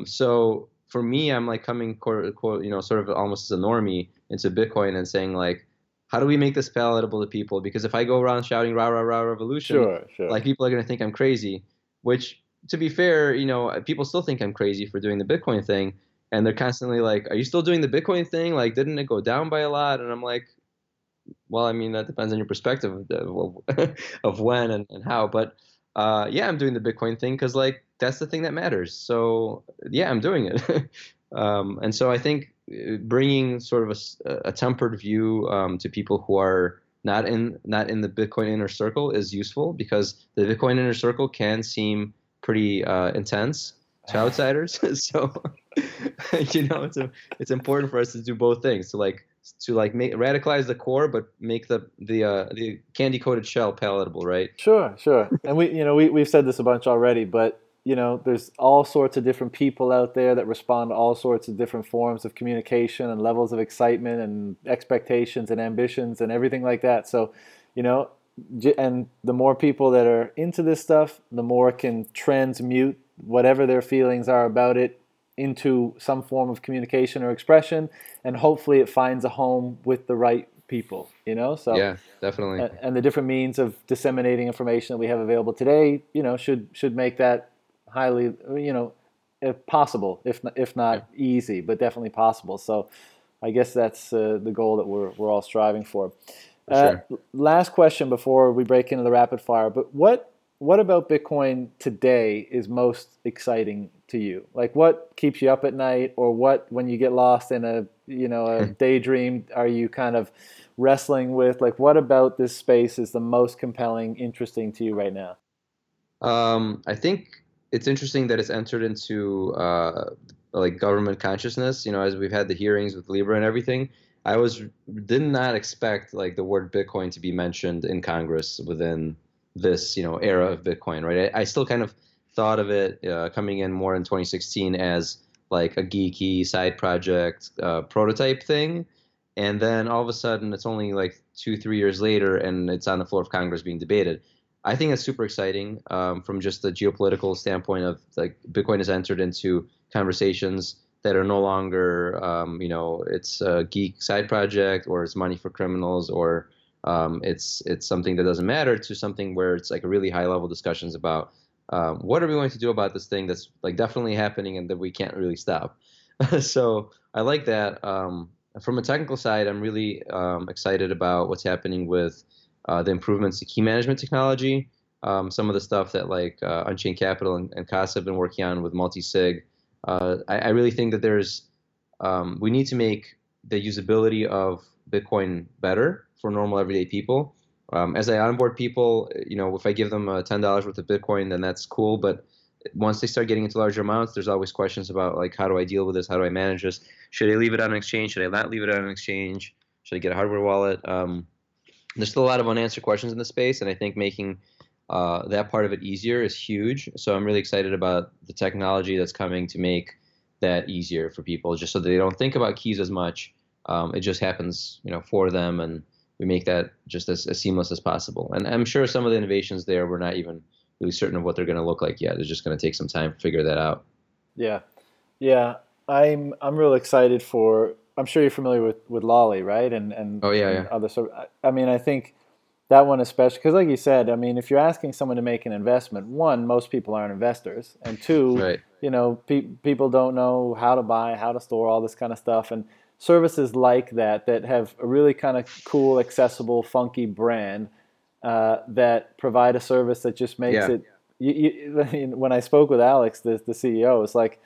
So for me, I'm like coming, quote, sort of almost as a normie into Bitcoin and saying like, how do we make this palatable to people? Because if I go around shouting rah rah rah revolution, like people are gonna think I'm crazy. Which, to be fair, people still think I'm crazy for doing the Bitcoin thing, and they're constantly like, are you still doing the Bitcoin thing? Like, didn't it go down by a lot? And I'm like, well, I mean, that depends on your perspective of when and how. But yeah, I'm doing the Bitcoin thing because like that's the thing that matters. So yeah, I'm doing it. And so I think bringing sort of a tempered view to people who are not in the Bitcoin inner circle is useful, because the Bitcoin inner circle can seem pretty intense to outsiders. So it's important for us to do both things. To make radicalize the core, but make the candy coated shell palatable, right? Sure. And we've said this a bunch already, but there's all sorts of different people out there that respond to all sorts of different forms of communication and levels of excitement and expectations and ambitions and everything like that. So, and the more people that are into this stuff, the more can transmute whatever their feelings are about it into some form of communication or expression, and hopefully it finds a home with the right people, So yeah, definitely. And the different means of disseminating information that we have available today, should make that highly, possible, if not easy, but definitely possible. So I guess that's the goal that we're all striving for. Sure. Last question before we break into the rapid fire, but what about Bitcoin today is most exciting to you? Like, what keeps you up at night, or what, when you get lost in a daydream, are you kind of wrestling with? Like, what about this space is the most compelling, interesting to you right now? I think it's interesting that it's entered into government consciousness. As we've had the hearings with Libra and everything, I did not expect like the word Bitcoin to be mentioned in Congress within this era of Bitcoin, right? I still kind of thought of it coming in more in 2016 as like a geeky side project prototype thing, and then all of a sudden it's only like 2-3 years later and it's on the floor of Congress being debated. I think that's super exciting from just the geopolitical standpoint of like Bitcoin has entered into conversations that are no longer it's a geek side project, or it's money for criminals, or it's something that doesn't matter, to something where it's like a really high level discussions about what are we going to do about this thing that's like definitely happening and that we can't really stop. So I like that. From a technical side, I'm really excited about what's happening with the improvements to key management technology. Some of the stuff that like Unchained Capital and Casa have been working on with multi-sig. I really think that there's we need to make the usability of Bitcoin better for normal everyday people. As I onboard people, you know, if I give them $10 worth of Bitcoin, then that's cool. But once they start getting into larger amounts, there's always questions about like, how do I deal with this? How do I manage this? Should I leave it on an exchange? Should I not leave it on an exchange? Should I get a hardware wallet? There's still a lot of unanswered questions in the space, and I think making that part of it easier is huge. So I'm really excited about the technology that's coming to make that easier for people, just so that they don't think about keys as much. It just happens, you know, for them, and we make that just as seamless as possible. And I'm sure some of the innovations there, we're not even really certain of what they're going to look like yet. It's just going to take some time to figure that out. Yeah. Yeah. I'm real excited for, I'm sure you're familiar with Lolly, right? And oh, yeah, and yeah. Other sort of, I mean, I think that one especially, because like you said, I mean, if you're asking someone to make an investment, one, most people aren't investors. And two, right. You know, people don't know how to buy, how to store, all this kind of stuff. And services like that have a really kind of cool, accessible, funky brand that provide a service that just makes it. You, when I spoke with Alex, the CEO, it's like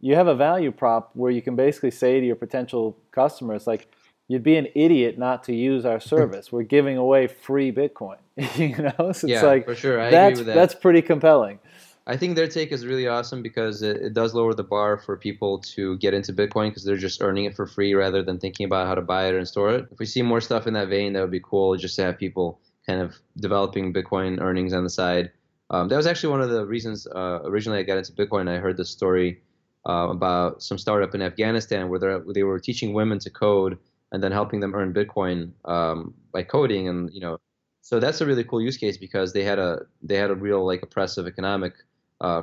you have a value prop where you can basically say to your potential customers, like, you'd be an idiot not to use our service. We're giving away free Bitcoin. You know, so it's like for sure. I agree with that. That's pretty compelling. I think their take is really awesome because it does lower the bar for people to get into Bitcoin because they're just earning it for free rather than thinking about how to buy it and store it. If we see more stuff in that vein, that would be cool, just to have people kind of developing Bitcoin earnings on the side. That was actually one of the reasons originally I got into Bitcoin. I heard this story about some startup in Afghanistan where they were teaching women to code and then helping them earn Bitcoin by coding. And, you know, so that's a really cool use case because they had a real like oppressive economic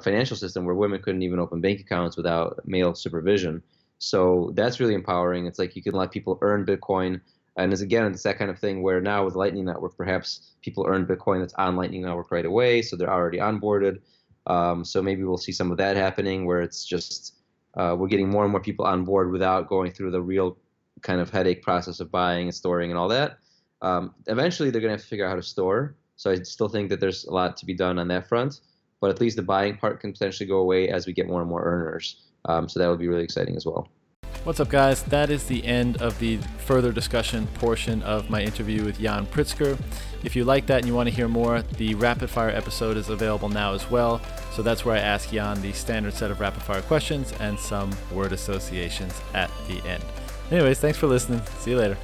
financial system where women couldn't even open bank accounts without male supervision. So that's really empowering. It's like you can let people earn Bitcoin. And it's that kind of thing where now with Lightning Network, perhaps people earn Bitcoin that's on Lightning Network right away. So they're already onboarded. So maybe we'll see some of that happening where it's just we're getting more and more people on board without going through the real kind of headache process of buying and storing and all that. Eventually, they're going to have to figure out how to store. So I still think that there's a lot to be done on that front. But at least the buying part can potentially go away as we get more and more earners. So that would be really exciting as well. What's up, guys? That is the end of the further discussion portion of my interview with Jan Pritzker. If you like that and you want to hear more, the Rapid Fire episode is available now as well. So that's where I ask Jan the standard set of rapid fire questions and some word associations at the end. Anyways, thanks for listening. See you later.